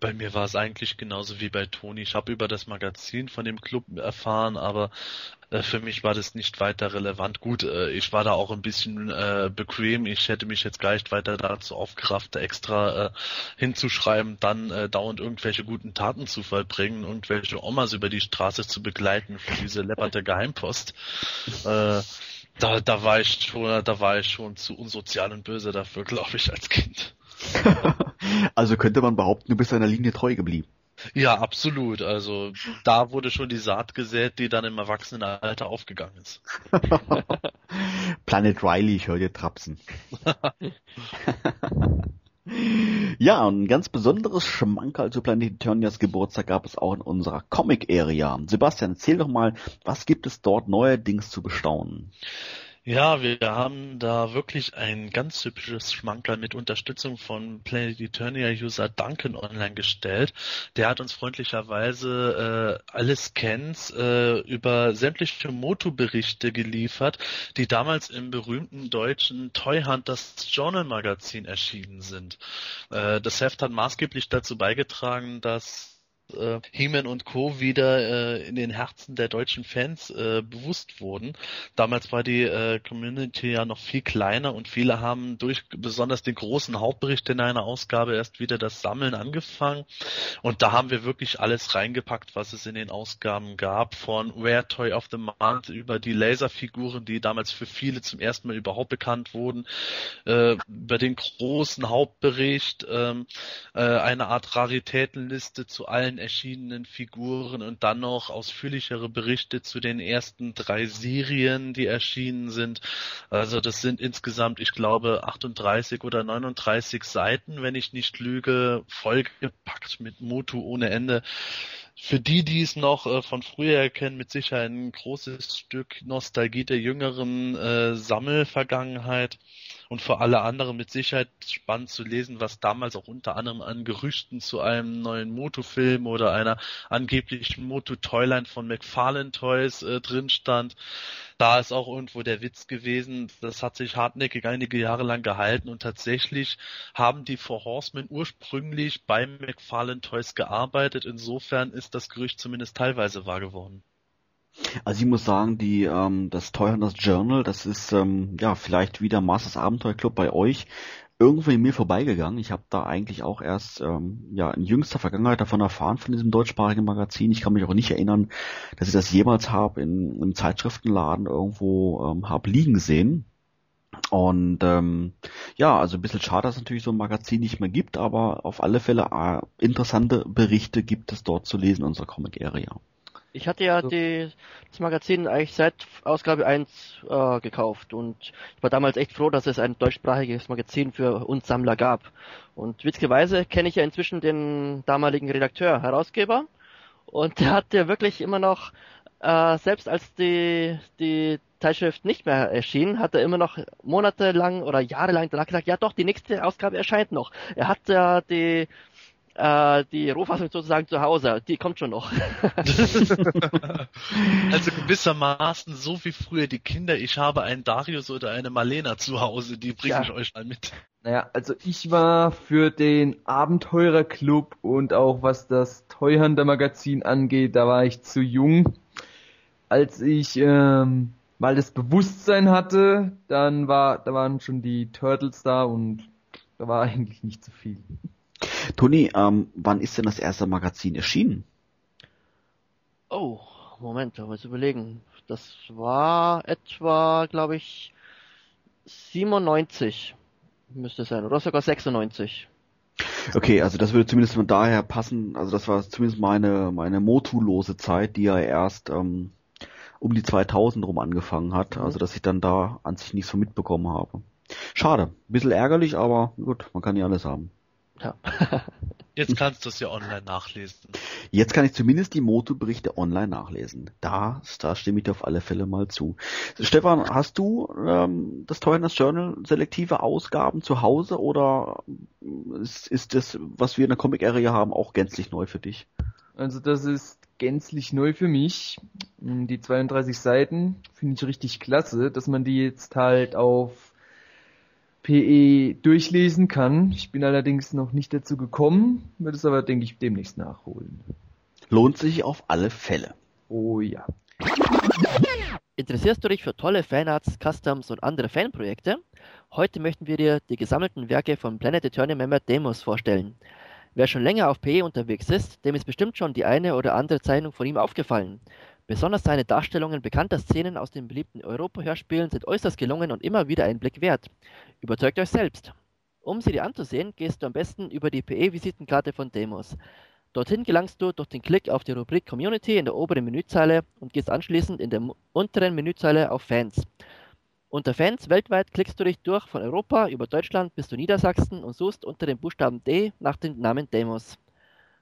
Bei mir war es eigentlich genauso wie bei Toni. Ich habe über das Magazin von dem Club erfahren, aber äh, für mich war das nicht weiter relevant. Gut, äh, ich war da auch ein bisschen äh, bequem. Ich hätte mich jetzt gar nicht weiter dazu aufgerafft, extra äh, hinzuschreiben, dann äh, dauernd irgendwelche guten Taten zu vollbringen, irgendwelche Omas über die Straße zu begleiten für diese läpperte Geheimpost. Äh, da, da war ich schon, da war ich schon zu unsozial und böse dafür, glaube ich, als Kind. Also könnte man behaupten, du bist deiner Linie treu geblieben. Ja, absolut. Also da wurde schon die Saat gesät, die dann im Erwachsenenalter aufgegangen ist. Planet Riley, ich höre dir trapsen. Ja, und ein ganz besonderes Schmankerl zu Planet Eternias Geburtstag gab es auch in unserer Comic-Area. Sebastian, erzähl doch mal, was gibt es dort neuerdings zu bestaunen? Ja, wir haben da wirklich ein ganz hübsches Schmankerl mit Unterstützung von Planet Eternia-User Duncan online gestellt. Der hat uns freundlicherweise äh, alle Scans äh, über sämtliche Motu-Berichte geliefert, die damals im berühmten deutschen Toy Hunters Journal Magazin erschienen sind. Äh, das Heft hat maßgeblich dazu beigetragen, dass He-Man und Co. wieder äh, in den Herzen der deutschen Fans äh, bewusst wurden. Damals war die äh, Community ja noch viel kleiner und viele haben durch besonders den großen Hauptbericht in einer Ausgabe erst wieder das Sammeln angefangen. Und da haben wir wirklich alles reingepackt, was es in den Ausgaben gab, von Rare Toy of the Month über die Laserfiguren, die damals für viele zum ersten Mal überhaupt bekannt wurden, äh, über den großen Hauptbericht, äh, eine Art Raritätenliste zu allen erschienenen Figuren und dann noch ausführlichere Berichte zu den ersten drei Serien, die erschienen sind. Also das sind insgesamt, ich glaube, achtunddreißig oder neununddreißig Seiten, wenn ich nicht lüge, vollgepackt mit Motu ohne Ende. Für die, die es noch äh, von früher kennen, mit Sicherheit ein großes Stück Nostalgie der jüngeren äh, Sammelvergangenheit und für alle anderen mit Sicherheit spannend zu lesen, was damals auch unter anderem an Gerüchten zu einem neuen Motu-Film oder einer angeblichen Motu-Toyline von McFarlane Toys äh, drin stand. Da ist auch irgendwo der Witz gewesen, das hat sich hartnäckig einige Jahre lang gehalten und tatsächlich haben die Four Horsemen ursprünglich bei McFarlane Toys gearbeitet, insofern ist das Gerücht zumindest teilweise wahr geworden. Also ich muss sagen, die ähm, das Toy Hunters Journal, das ist ähm, ja vielleicht wie der Masters Abenteuer Club bei euch irgendwie mir vorbeigegangen. Ich habe da eigentlich auch erst ähm, ja in jüngster Vergangenheit davon erfahren, von diesem deutschsprachigen Magazin. Ich kann mich auch nicht erinnern, dass ich das jemals habe in einem Zeitschriftenladen irgendwo ähm, habe liegen sehen. Und ähm, ja, also ein bisschen schade, dass es natürlich so ein Magazin nicht mehr gibt, aber auf alle Fälle äh, interessante Berichte gibt es dort zu lesen in unserer Comic-Area. Ich hatte ja so. die, das Magazin eigentlich seit Ausgabe eins äh, gekauft und ich war damals echt froh, dass es ein deutschsprachiges Magazin für uns Sammler gab. Und witzigerweise kenne ich ja inzwischen den damaligen Redakteur, Herausgeber, und der hat ja wirklich immer noch, äh, selbst als die die Zeitschrift nicht mehr erschien, hat er immer noch monatelang oder jahrelang danach gesagt, ja doch, die nächste Ausgabe erscheint noch. Er hat ja äh, die... die Rohfassung sozusagen zu Hause, die kommt schon noch. Also gewissermaßen so wie früher die Kinder, ich habe einen Darius oder eine Marlena zu Hause, die bringe ja. ich euch mal mit. Naja, also ich war für den Abenteurerclub und auch was das Treuhandermagazin angeht, da war ich zu jung. Als ich ähm, mal das Bewusstsein hatte, dann war, da waren schon die Turtles da und da war eigentlich nicht so viel. Toni, ähm, wann ist denn das erste Magazin erschienen? Oh, Moment, da muss ich überlegen. Das war etwa, glaube ich, siebenundneunzig müsste es sein, oder sogar sechsundneunzig. Okay, also das würde zumindest von daher passen, also das war zumindest meine, meine motulose Zeit, die ja erst ähm, um die zweitausend rum angefangen hat, mhm. also dass ich dann da an sich nichts von mitbekommen habe. Schade, ein bisschen ärgerlich, aber gut, man kann ja alles haben. Ja. Jetzt kannst du es ja online nachlesen. Jetzt kann ich zumindest die Motu-Berichte online nachlesen. Da, da stimme ich dir auf alle Fälle mal zu. Stefan, hast du ähm, das Toylanders Journal selektive Ausgaben zu Hause oder ist, ist das, was wir in der Comic-Area haben, auch gänzlich neu für dich? Also das ist gänzlich neu für mich. Die zweiunddreißig Seiten finde ich richtig klasse, dass man die jetzt halt auf P E durchlesen kann. Ich bin allerdings noch nicht dazu gekommen, werde es aber, denke ich, demnächst nachholen. Lohnt sich auf alle Fälle. Oh ja. Interessierst du dich für tolle Fanarts, Customs und andere Fanprojekte? Heute möchten wir dir die gesammelten Werke von Planet Eternia-Member Demos vorstellen. Wer schon länger auf P E unterwegs ist, dem ist bestimmt schon die eine oder andere Zeichnung von ihm aufgefallen. Besonders seine Darstellungen bekannter Szenen aus den beliebten Europa-Hörspielen sind äußerst gelungen und immer wieder einen Blick wert. Überzeugt euch selbst. Um sie dir anzusehen, gehst du am besten über die P E-Visitenkarte von Demos. Dorthin gelangst du durch den Klick auf die Rubrik Community in der oberen Menüzeile und gehst anschließend in der unteren Menüzeile auf Fans. Unter Fans weltweit klickst du dich durch von Europa über Deutschland bis zu Niedersachsen und suchst unter dem Buchstaben D nach dem Namen Demos.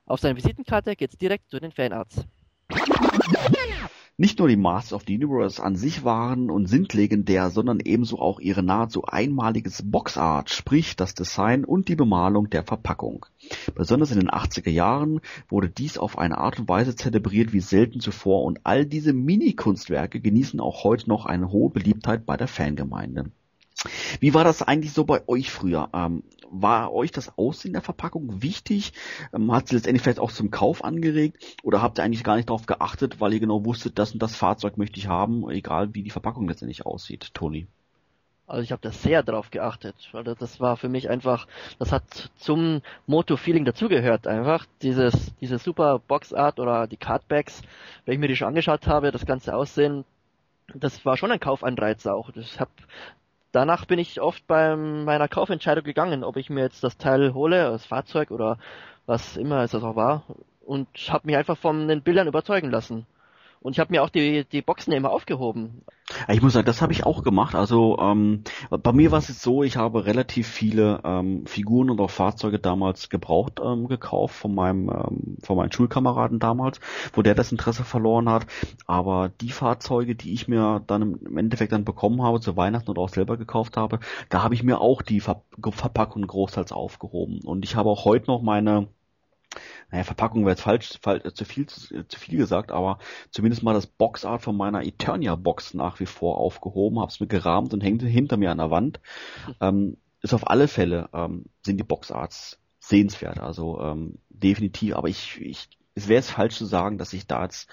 Auf seiner Visitenkarte geht's direkt zu den Fanarts. Nicht nur die Masters of the Universe an sich waren und sind legendär, sondern ebenso auch ihre nahezu einmaliges Boxart, sprich das Design und die Bemalung der Verpackung. Besonders in den achtziger Jahren wurde dies auf eine Art und Weise zelebriert wie selten zuvor und all diese Mini-Kunstwerke genießen auch heute noch eine hohe Beliebtheit bei der Fangemeinde. Wie war das eigentlich so bei euch früher? Ähm, war euch das Aussehen der Verpackung wichtig? Ähm, hat sie letztendlich vielleicht auch zum Kauf angeregt? Oder habt ihr eigentlich gar nicht darauf geachtet, weil ihr genau wusstet, das und das Fahrzeug möchte ich haben, egal wie die Verpackung letztendlich aussieht, Toni? Also ich habe da sehr drauf geachtet. Also das war für mich einfach, das hat zum Moto-Feeling dazugehört einfach. Dieses, diese super Boxart oder die Cardbacks, wenn ich mir die schon angeschaut habe, das ganze Aussehen, das war schon ein Kaufanreiz auch. Das hab Danach bin ich oft bei meiner Kaufentscheidung gegangen, ob ich mir jetzt das Teil hole, das Fahrzeug oder was immer es auch war, und habe mich einfach von den Bildern überzeugen lassen. Und ich habe mir auch die die Boxen immer aufgehoben. Ich muss sagen, das habe ich auch gemacht. Also ähm, bei mir war es jetzt so, ich habe relativ viele ähm, Figuren und auch Fahrzeuge damals gebraucht ähm, gekauft von meinem ähm, von meinen Schulkameraden damals, wo der das Interesse verloren hat. Aber die Fahrzeuge, die ich mir dann im Endeffekt dann bekommen habe zu Weihnachten oder auch selber gekauft habe, da habe ich mir auch die Ver- Verpackung großteils aufgehoben. Und ich habe auch heute noch meine Naja, Verpackung wäre jetzt falsch, falsch äh, zu viel zu, zu viel gesagt, aber zumindest mal das Boxart von meiner Eternia-Box nach wie vor aufgehoben, hab's mir gerahmt und hängt hinter mir an der Wand. Ähm, ist auf alle Fälle, ähm, sind die Boxarts sehenswert, also ähm, definitiv, aber ich, ich es wäre es falsch zu sagen, dass ich da jetzt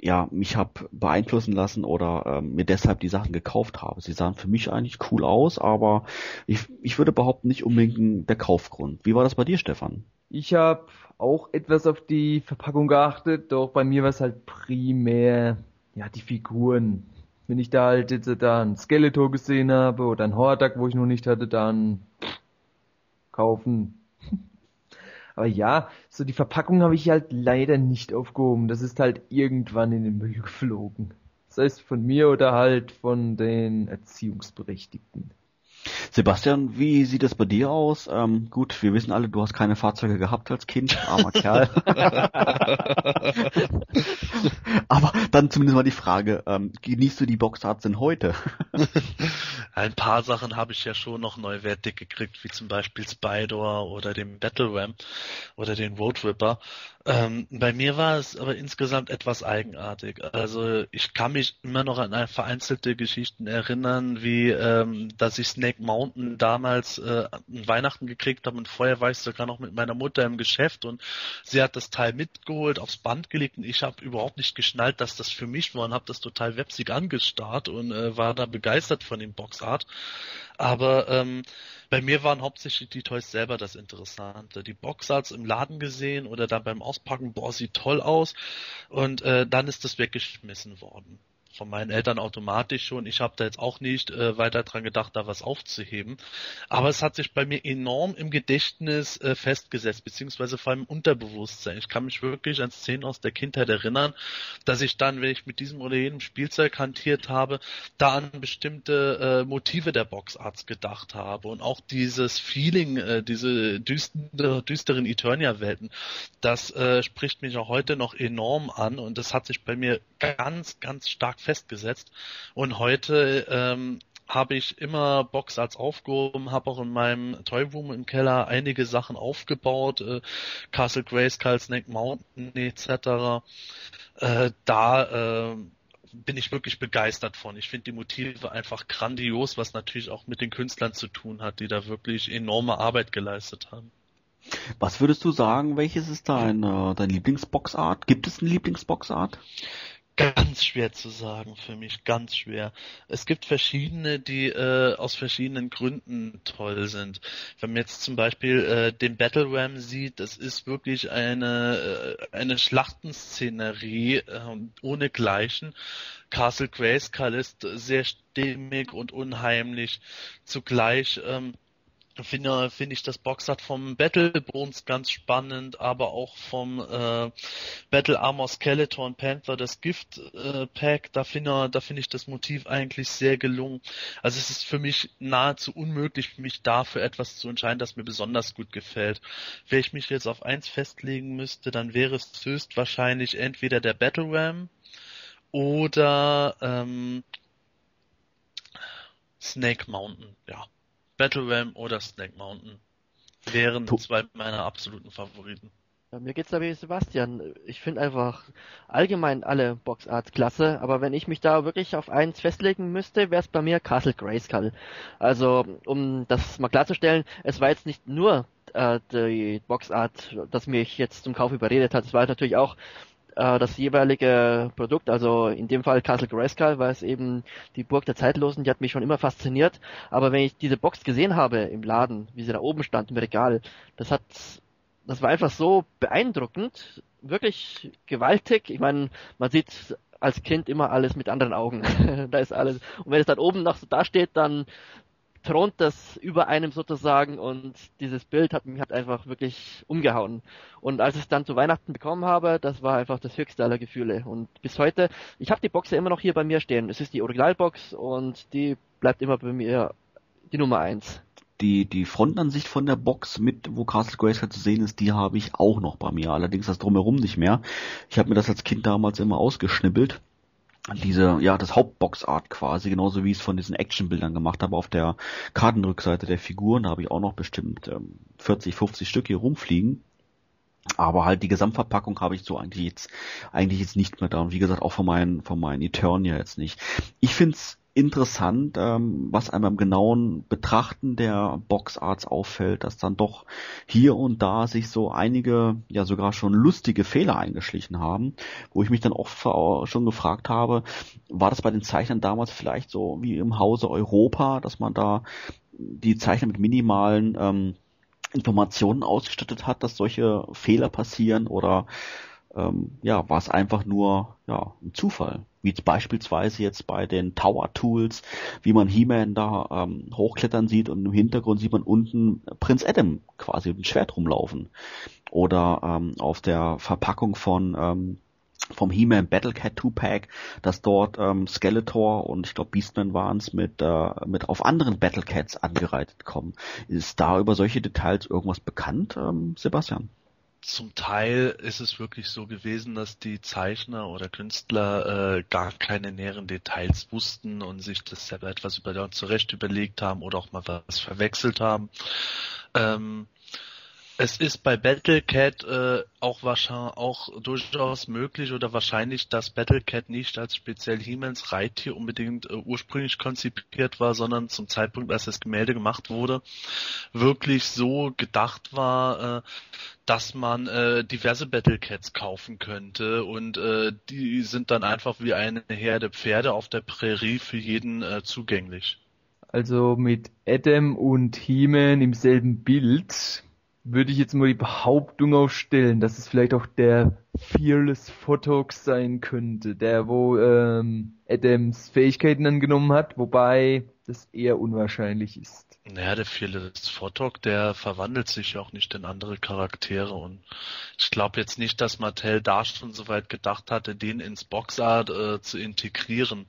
ja mich hab beeinflussen lassen oder ähm, mir deshalb die Sachen gekauft habe. Sie sahen für mich eigentlich cool aus, aber ich, ich würde behaupten, nicht unbedingt der Kaufgrund. Wie war das bei dir, Stefan? Ich habe auch etwas auf die Verpackung geachtet, doch bei mir war es halt primär, ja, die Figuren. Wenn ich da halt jetzt da einen Skeletor gesehen habe oder einen Hordak, wo ich noch nicht hatte, dann kaufen. Aber ja, so die Verpackung habe ich halt leider nicht aufgehoben. Das ist halt irgendwann in den Müll geflogen. Das heißt von mir oder halt von den Erziehungsberechtigten. Sebastian, wie sieht das bei dir aus? Ähm, gut, wir wissen alle, du hast keine Fahrzeuge gehabt als Kind, armer Kerl. Aber dann zumindest mal die Frage, ähm, genießt du die Boxarts denn heute? Ein paar Sachen habe ich ja schon noch neuwertig gekriegt, wie zum Beispiel Spider oder den Battle Ram oder den Road Ripper. Ähm, bei mir war es aber insgesamt etwas eigenartig. Also ich kann mich immer noch an vereinzelte Geschichten erinnern, wie ähm, dass ich Snake Mountain damals äh, an Weihnachten gekriegt habe und vorher war ich sogar noch mit meiner Mutter im Geschäft und sie hat das Teil mitgeholt, aufs Band gelegt und ich habe überhaupt nicht geschnallt, dass das für mich war und habe das total websig angestarrt und äh, war da begeistert von dem Boxart. Aber ähm, bei mir waren hauptsächlich die Toys selber das Interessante. Die Boxarts im Laden gesehen oder dann beim Auspacken, boah, sieht toll aus. Und äh, dann ist das weggeschmissen worden. Von meinen Eltern automatisch schon. Ich habe da jetzt auch nicht äh, weiter dran gedacht, da was aufzuheben. Aber es hat sich bei mir enorm im Gedächtnis äh, festgesetzt, beziehungsweise vor allem im Unterbewusstsein. Ich kann mich wirklich an Szenen aus der Kindheit erinnern, dass ich dann, wenn ich mit diesem oder jenem Spielzeug hantiert habe, da an bestimmte äh, Motive der Boxarts gedacht habe. Und auch dieses Feeling, äh, diese düster, düsteren Eternia-Welten, das äh, spricht mich auch heute noch enorm an. Und das hat sich bei mir ganz, ganz stark festgesetzt und heute ähm, habe ich immer Boxarts aufgehoben, habe auch in meinem Toy Room im Keller einige Sachen aufgebaut, äh, Castle Grayskull, Snake Mountain et cetera. Äh, da äh, bin ich wirklich begeistert von. Ich finde die Motive einfach grandios, was natürlich auch mit den Künstlern zu tun hat, die da wirklich enorme Arbeit geleistet haben. Was würdest du sagen, welches ist dein, dein Lieblingsboxart? Gibt es eine Lieblingsboxart? Ganz schwer zu sagen für mich, ganz schwer. Es gibt verschiedene, die äh, aus verschiedenen Gründen toll sind. Wenn man jetzt zum Beispiel äh, den Battle Ram sieht, das ist wirklich eine, äh, eine Schlachtenszenerie äh, ohnegleichen. Castle Grayskull ist sehr stimmig und unheimlich. Zugleich ähm, Finde find ich das Boxart vom Battle Bones ganz spannend, aber auch vom äh, Battle Armor Skeletor und Panther, das Gift äh, Pack, da finde da find ich das Motiv eigentlich sehr gelungen. Also es ist für mich nahezu unmöglich, mich dafür etwas zu entscheiden, das mir besonders gut gefällt. Wenn ich mich jetzt auf eins festlegen müsste, dann wäre es höchstwahrscheinlich entweder der Battle Ram oder ähm, Snake Mountain, ja. Battle Ram oder Snake Mountain wären zwei meiner absoluten Favoriten. Ja, mir geht's da wie Sebastian. Ich finde einfach allgemein alle Boxarts klasse, aber wenn ich mich da wirklich auf eins festlegen müsste, wäre es bei mir Castle Grayskull. Also, um das mal klarzustellen, es war jetzt nicht nur äh, die Boxart, das mich jetzt zum Kauf überredet hat, es war natürlich auch das jeweilige Produkt, also in dem Fall Castle Grayskull, weil es eben die Burg der Zeitlosen, die hat mich schon immer fasziniert, aber wenn ich diese Box gesehen habe im Laden, wie sie da oben stand im Regal, das hat, das war einfach so beeindruckend, wirklich gewaltig, ich meine, man sieht als Kind immer alles mit anderen Augen, da ist alles, und wenn es dann oben noch so dasteht, dann thront das über einem sozusagen und dieses Bild hat mich halt einfach wirklich umgehauen. Und als ich es dann zu Weihnachten bekommen habe, das war einfach das höchste aller Gefühle. Und bis heute, ich habe die Box ja immer noch hier bei mir stehen. Es ist die Originalbox und die bleibt immer bei mir die Nummer eins. Die, die Frontansicht von der Box mit, wo Castle Grayskull zu sehen ist, die habe ich auch noch bei mir. Allerdings das Drumherum nicht mehr. Ich habe mir das als Kind damals immer ausgeschnippelt. Diese, ja, das Hauptboxart quasi, genauso wie ich es von diesen Actionbildern gemacht habe, auf der Kartenrückseite der Figuren, da habe ich auch noch bestimmt ähm, vierzig, fünfzig Stück hier rumfliegen. Aber halt die Gesamtverpackung habe ich so eigentlich jetzt, eigentlich jetzt nicht mehr da. Und wie gesagt, auch von meinen, von meinen Eternia jetzt nicht. Ich finde es interessant, ähm, was einem beim genauen Betrachten der Boxarts auffällt, dass dann doch hier und da sich so einige, ja sogar schon lustige Fehler eingeschlichen haben, wo ich mich dann oft schon gefragt habe, war das bei den Zeichnern damals vielleicht so wie im Hause Europa, dass man da die Zeichner mit minimalen ähm, Informationen ausgestattet hat, dass solche Fehler passieren oder ähm, ja, war es einfach nur ja ein Zufall? wie beispielsweise jetzt bei den Tower Tools, wie man He-Man da ähm, hochklettern sieht und im Hintergrund sieht man unten Prinz Adam quasi mit dem Schwert rumlaufen. Oder ähm, auf der Verpackung von ähm, vom He-Man Battlecat Two-Pack, dass dort ähm, Skeletor und ich glaube Beastman waren es, mit äh, mit auf anderen Battlecats angereitet kommen. Ist da über solche Details irgendwas bekannt, ähm, Sebastian? Zum Teil ist es wirklich so gewesen, dass die Zeichner oder Künstler äh, gar keine näheren Details wussten und sich das selber etwas über, zurecht überlegt haben oder auch mal was verwechselt haben. Ähm, es ist bei Battlecat äh, auch wahrscheinlich auch durchaus möglich oder wahrscheinlich, dass Battlecat nicht als speziell He-Mans Reittier unbedingt äh, ursprünglich konzipiert war, sondern zum Zeitpunkt, als das Gemälde gemacht wurde, wirklich so gedacht war, äh, dass man äh, diverse Battlecats kaufen könnte und äh, die sind dann einfach wie eine Herde Pferde auf der Prärie für jeden äh, zugänglich. Also mit Adam und He-Man im selben Bild würde ich jetzt mal die Behauptung aufstellen, dass es vielleicht auch der Fearless Photog sein könnte, der wo ähm, Adams Fähigkeiten angenommen hat, wobei das eher unwahrscheinlich ist. Naja, der Fearless Photog, der verwandelt sich ja auch nicht in andere Charaktere und ich glaube jetzt nicht, dass Mattel da schon so weit gedacht hatte, den ins Boxart äh, zu integrieren,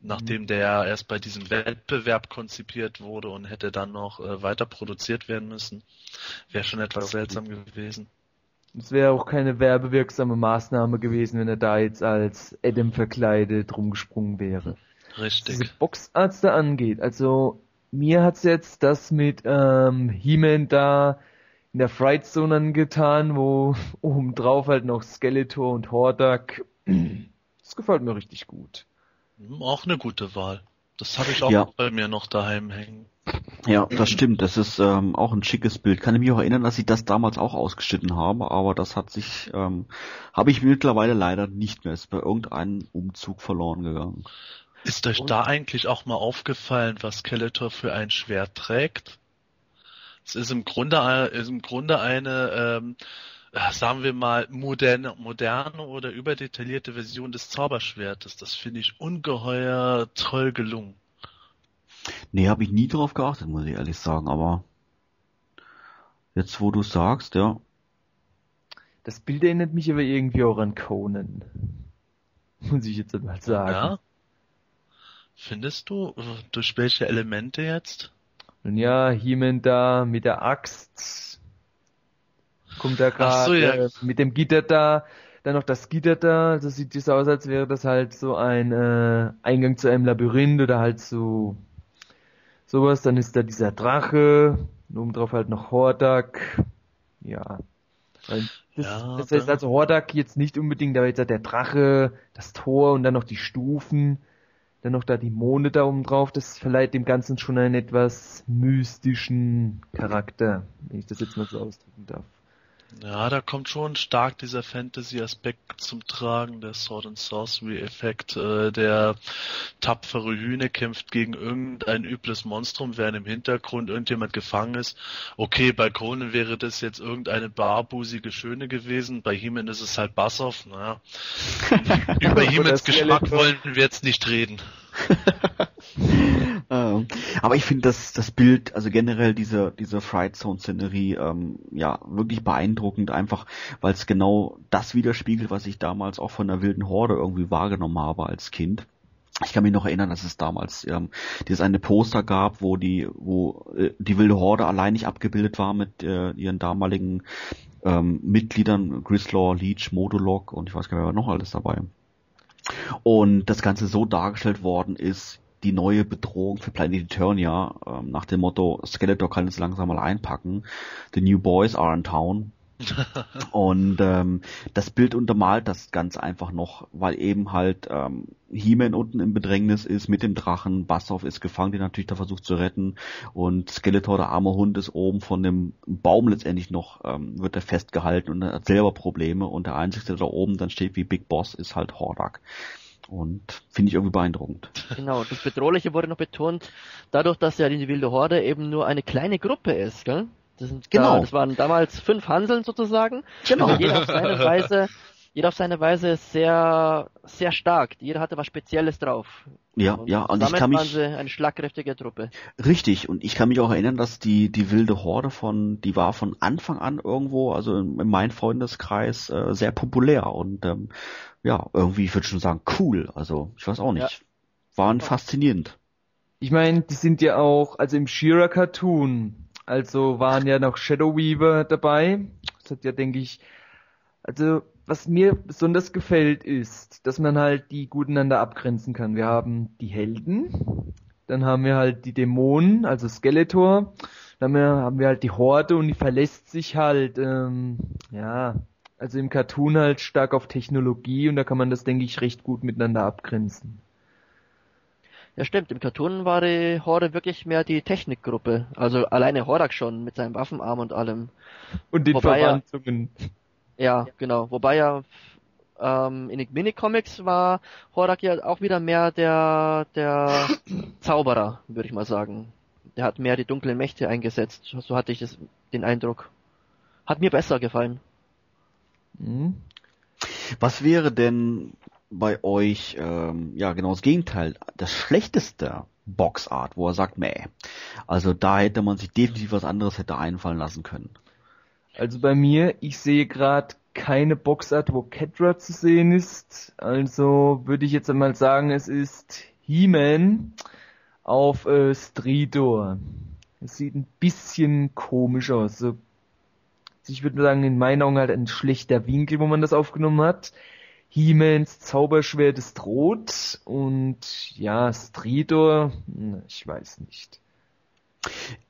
nachdem der erst bei diesem Wettbewerb konzipiert wurde und hätte dann noch äh, weiter produziert werden müssen. Wäre schon etwas seltsam gewesen. Es wäre auch keine werbewirksame Maßnahme gewesen, wenn er da jetzt als Adam verkleidet rumgesprungen wäre. Richtig. Was die Boxarts da angeht, also mir hat's jetzt das mit ähm, He-Man da in der Fright Zone angetan, wo obendrauf halt noch Skeletor und Hordak. Das gefällt mir richtig gut. Auch eine gute Wahl. Das habe ich auch ja. bei mir noch daheim hängen. Ja, das stimmt. Das ist ähm, auch ein schickes Bild. Kann ich mich auch erinnern, dass ich das damals auch ausgeschnitten habe, aber das hat sich, ähm, habe ich mittlerweile leider nicht mehr. Ist bei irgendeinem Umzug verloren gegangen. Ist euch Und? da eigentlich auch mal aufgefallen, was Skeletor für ein Schwert trägt? Es ist im Grunde, ist im Grunde eine, ähm, sagen wir mal, moderne, moderne oder überdetaillierte Version des Zauberschwertes. Das finde ich ungeheuer toll gelungen. Nee, habe ich nie drauf geachtet, muss ich ehrlich sagen, aber jetzt wo du sagst, ja. Das Bild erinnert mich aber irgendwie auch an Conan. Muss ich jetzt mal sagen. Ja? Findest du? Durch welche Elemente jetzt? Nun ja, He-Man da mit der Axt kommt da gerade so, ja. äh, mit dem Gitter da, dann noch das Gitter da, das sieht so aus, als wäre das halt so ein äh, Eingang zu einem Labyrinth oder halt so sowas, dann ist da dieser Drache, und obendrauf halt noch Hordak, ja. Das, ja das heißt also Hordak jetzt nicht unbedingt, aber jetzt halt der Drache, das Tor und dann noch die Stufen, dann noch da die Monde da oben drauf, das verleiht dem Ganzen schon einen etwas mystischen Charakter, wenn ich das jetzt mal so ausdrücken darf. Ja, da kommt schon stark dieser Fantasy-Aspekt zum Tragen, der Sword-and-Sorcery-Effekt, äh, der tapfere Hühne kämpft gegen irgendein übles Monstrum, während im Hintergrund irgendjemand gefangen ist. Okay, bei Conan wäre das jetzt irgendeine barbusige Schöne gewesen, bei He-Man ist es halt Bassoff, naja. Über He-Mans Geschmack wollen wir jetzt nicht reden. ähm, aber ich finde das das Bild, also generell diese diese Fright Zone Szenerie ähm, ja wirklich beeindruckend, einfach weil es genau das widerspiegelt, was ich damals auch von der Wilden Horde irgendwie wahrgenommen habe als Kind. Ich kann mich noch erinnern, dass es damals ähm, dieses eine Poster gab, wo die wo äh, die Wilde Horde allein nicht abgebildet war mit äh, ihren damaligen ähm, Mitgliedern Grislaw, Leech, Modulok und ich weiß gar nicht, wer noch alles dabei. Und das Ganze so dargestellt worden ist, die neue Bedrohung für Planet Eternia, ähm, nach dem Motto, Skeletor kann jetzt langsam mal einpacken, the new boys are in town. Und ähm, das Bild untermalt das ganz einfach noch, weil eben halt ähm, He-Man unten im Bedrängnis ist mit dem Drachen, Bassoff ist gefangen, den natürlich da versucht zu retten und Skeletor, der arme Hund, ist oben von dem Baum letztendlich noch, ähm, wird er festgehalten und hat selber Probleme und der Einzige, der da oben dann steht wie Big Boss, ist halt Hordak. Und finde ich irgendwie beeindruckend. Genau, das Bedrohliche wurde noch betont, dadurch, dass ja die Wilde Horde eben nur eine kleine Gruppe ist, gell? Das sind, genau. Da, das waren damals fünf Hanseln sozusagen. Genau. Jeder auf seine Weise jeder auf seine Weise sehr, sehr stark. Jeder hatte was Spezielles drauf. Ja, und ja. Und ich kann mich, waren sie eine schlagkräftige Truppe. Richtig. Und ich kann mich auch erinnern, dass die, die wilde Horde von, die war von Anfang an irgendwo, also in, in meinem Freundeskreis, äh, sehr populär. Und ähm, ja, irgendwie, ich würde schon sagen, cool. Also, ich weiß auch nicht. Ja. Waren ja. faszinierend. Ich meine, die sind ja auch, also im She-Ra-Cartoon, also waren ja noch Shadow Weaver dabei. Das hat ja, denke ich, also... Was mir besonders gefällt, ist, dass man halt die guteinander abgrenzen kann. Wir haben die Helden, dann haben wir halt die Dämonen, also Skeletor, dann haben wir halt die Horde und die verlässt sich halt, ähm, ja, also im Cartoon halt stark auf Technologie und da kann man das, denke ich, recht gut miteinander abgrenzen. Ja, stimmt, im Cartoon war die Horde wirklich mehr die Technikgruppe, also alleine Hordak schon mit seinem Waffenarm und allem. Und den Wobei Verwandlungen. Er... Ja, genau. Wobei ja ähm, in den Minicomics war Hordak ja auch wieder mehr der der Zauberer, würde ich mal sagen. Der hat mehr die dunklen Mächte eingesetzt. So hatte ich das, den Eindruck. Hat mir besser gefallen. Was wäre denn bei euch ähm, ja genau das Gegenteil, das schlechteste Boxart, wo er sagt, meh. Also da hätte man sich definitiv was anderes hätte einfallen lassen können. Also bei mir, ich sehe gerade keine Boxart, wo Catra zu sehen ist. Also würde ich jetzt einmal sagen, es ist He-Man auf äh, Stridor. Es sieht ein bisschen komisch aus. So, ich würde sagen, in meinen Augen halt ein schlechter Winkel, wo man das aufgenommen hat. He-Mans Zauberschwert ist rot und ja, Stridor, ich weiß nicht.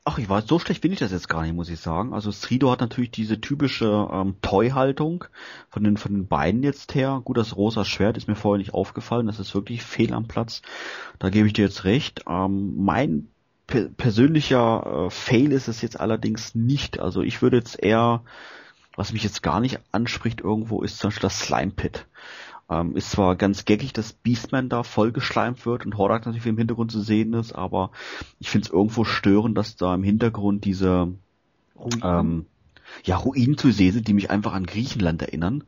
Ach, ich weiß, so schlecht finde ich das jetzt gar nicht, muss ich sagen. Also Stridor hat natürlich diese typische ähm, Toy-Haltung von den von den beiden jetzt her. Gut, das rosa Schwert ist mir vorher nicht aufgefallen. Das ist wirklich fehl am Platz. Da gebe ich dir jetzt recht. Ähm, mein pe- persönlicher äh, Fail ist es jetzt allerdings nicht. Also ich würde jetzt eher, was mich jetzt gar nicht anspricht irgendwo, ist zum Beispiel das Slime Pit. Ähm, ist zwar ganz geckig, dass Beastman da voll geschleimt wird und Hordak natürlich im Hintergrund zu sehen ist, aber ich finde es irgendwo störend, dass da im Hintergrund diese Ruinen. Ähm, ja, Ruinen zu sehen sind, die mich einfach an Griechenland erinnern,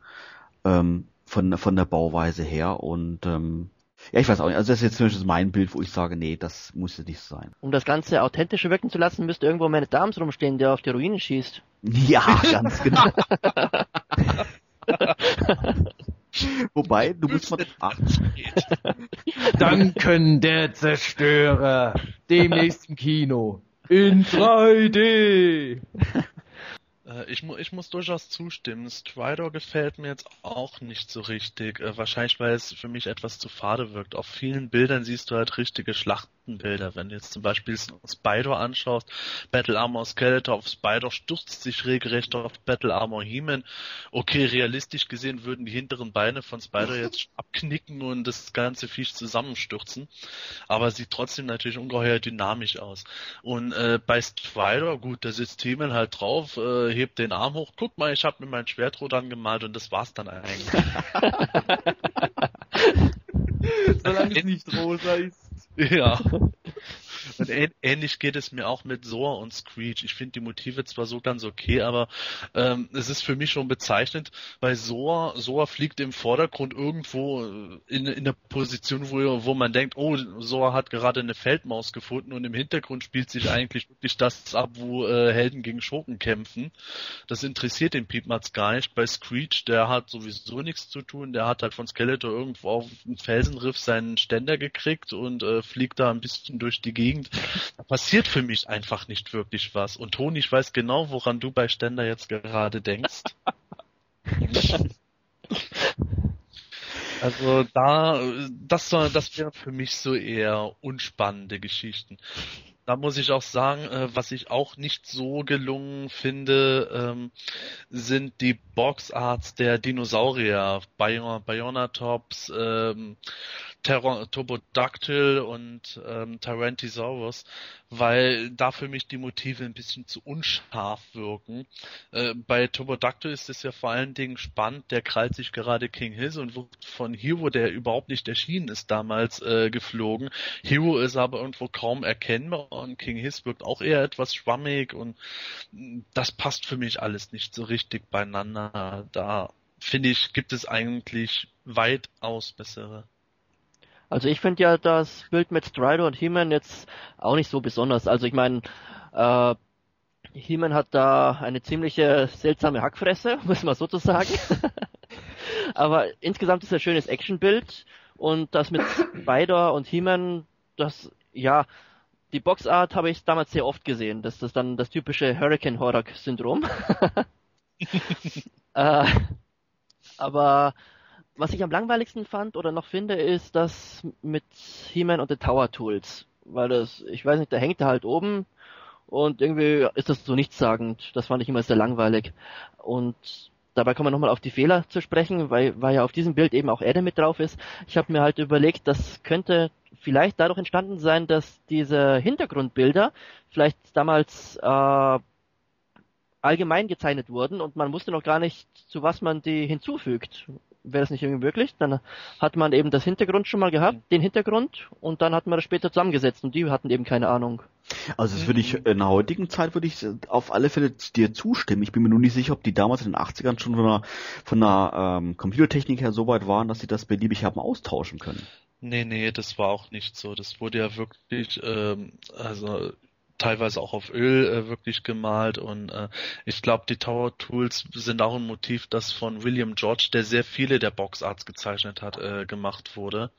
ähm, von, von der Bauweise her und ähm, ja, ich weiß auch nicht, also das ist jetzt zum Beispiel mein Bild, wo ich sage, nee, das muss jetzt nicht sein. Um das Ganze authentischer wirken zu lassen, müsste irgendwo meine Dams rumstehen, der auf die Ruinen schießt. Ja, ganz genau. Wobei, du musst mal achten. Danken der Zerstörer. Demnächst im Kino. In drei D. Ich, mu- ich muss durchaus zustimmen. Stridor gefällt mir jetzt auch nicht so richtig. Wahrscheinlich, weil es für mich etwas zu fade wirkt. Auf vielen Bildern siehst du halt richtige Schlachtenbilder. Wenn du jetzt zum Beispiel Spider anschaust, Battle Armor Skeletor auf Spider stürzt sich regelrecht auf Battle Armor He-Man. Okay, realistisch gesehen würden die hinteren Beine von Spider jetzt abknicken und das ganze Viech zusammenstürzen. Aber sieht trotzdem natürlich ungeheuer dynamisch aus. Und äh, bei Stridor, gut, da sitzt He-Man halt drauf, äh, hebt den Arm hoch, guck mal, ich habe mir mein Schwertrot angemalt und das war's dann eigentlich. Solange es nicht rosa ist. Ja. Und äh- ähnlich geht es mir auch mit Soar und Screech. Ich finde die Motive zwar so ganz okay, aber ähm, es ist für mich schon bezeichnend, weil Soar, Soar fliegt im Vordergrund irgendwo in, in der Position, wo, wo man denkt, oh, Soar hat gerade eine Feldmaus gefunden und im Hintergrund spielt sich eigentlich wirklich das ab, wo äh, Helden gegen Schurken kämpfen. Das interessiert den Piepmatz gar nicht. Bei Screech, der hat sowieso nichts zu tun, der hat halt von Skeletor irgendwo auf dem Felsenriff seinen Ständer gekriegt und äh, fliegt da ein bisschen durch die Gegend. Da passiert für mich einfach nicht wirklich was. Und Toni, ich weiß genau, woran du bei Ständer jetzt gerade denkst. Also da, das, das wäre für mich so eher unspannende Geschichten. Da muss ich auch sagen, was ich auch nicht so gelungen finde, sind die Boxarts der Dinosaurier. Bionatops, Terror- Turbodactyl und ähm, Tyrannosaurus, weil da für mich die Motive ein bisschen zu unscharf wirken. Äh, bei Turbodactyl ist es ja vor allen Dingen spannend, der krallt sich gerade King Hiss und wird von Hero, der überhaupt nicht erschienen ist, damals äh, geflogen. Hero ist aber irgendwo kaum erkennbar und King Hiss wirkt auch eher etwas schwammig und das passt für mich alles nicht so richtig beieinander. Da finde ich, gibt es eigentlich weitaus bessere. Also ich finde ja das Bild mit Stridor und He-Man jetzt auch nicht so besonders. Also ich meine, äh, He-Man hat da eine ziemliche seltsame Hackfresse, muss man so zu sagen. Aber insgesamt ist das ein schönes Actionbild. Und das mit Spider und He-Man, das, ja, die Boxart habe ich damals sehr oft gesehen. Das ist dann das typische Hurricane-Hordak-Syndrom. äh, aber was ich am langweiligsten fand oder noch finde, ist das mit He-Man und den Tower-Tools. Weil das, ich weiß nicht, da hängt er halt oben und irgendwie ist das so nichtssagend. Das fand ich immer sehr langweilig. Und dabei kommen wir nochmal auf die Fehler zu sprechen, weil, weil ja auf diesem Bild eben auch Erde mit drauf ist. Ich habe mir halt überlegt, das könnte vielleicht dadurch entstanden sein, dass diese Hintergrundbilder vielleicht damals äh, allgemein gezeichnet wurden und man wusste noch gar nicht, zu was man die hinzufügt. Wäre das nicht irgendwie möglich? Dann hat man eben das Hintergrund schon mal gehabt, den Hintergrund, und dann hat man das später zusammengesetzt und die hatten eben keine Ahnung. Also das würde ich, in der heutigen Zeit würde ich auf alle Fälle dir zustimmen. Ich bin mir nur nicht sicher, ob die damals in den achtzigern schon von einer, von einer ähm, Computertechnik her so weit waren, dass sie das beliebig haben austauschen können. Nee, nee, das war auch nicht so. Das wurde ja wirklich, ähm, also teilweise auch auf Öl äh, wirklich gemalt und äh, ich glaube, die Tower Tools sind auch ein Motiv, das von William George, der sehr viele der Boxarts gezeichnet hat, äh, gemacht wurde.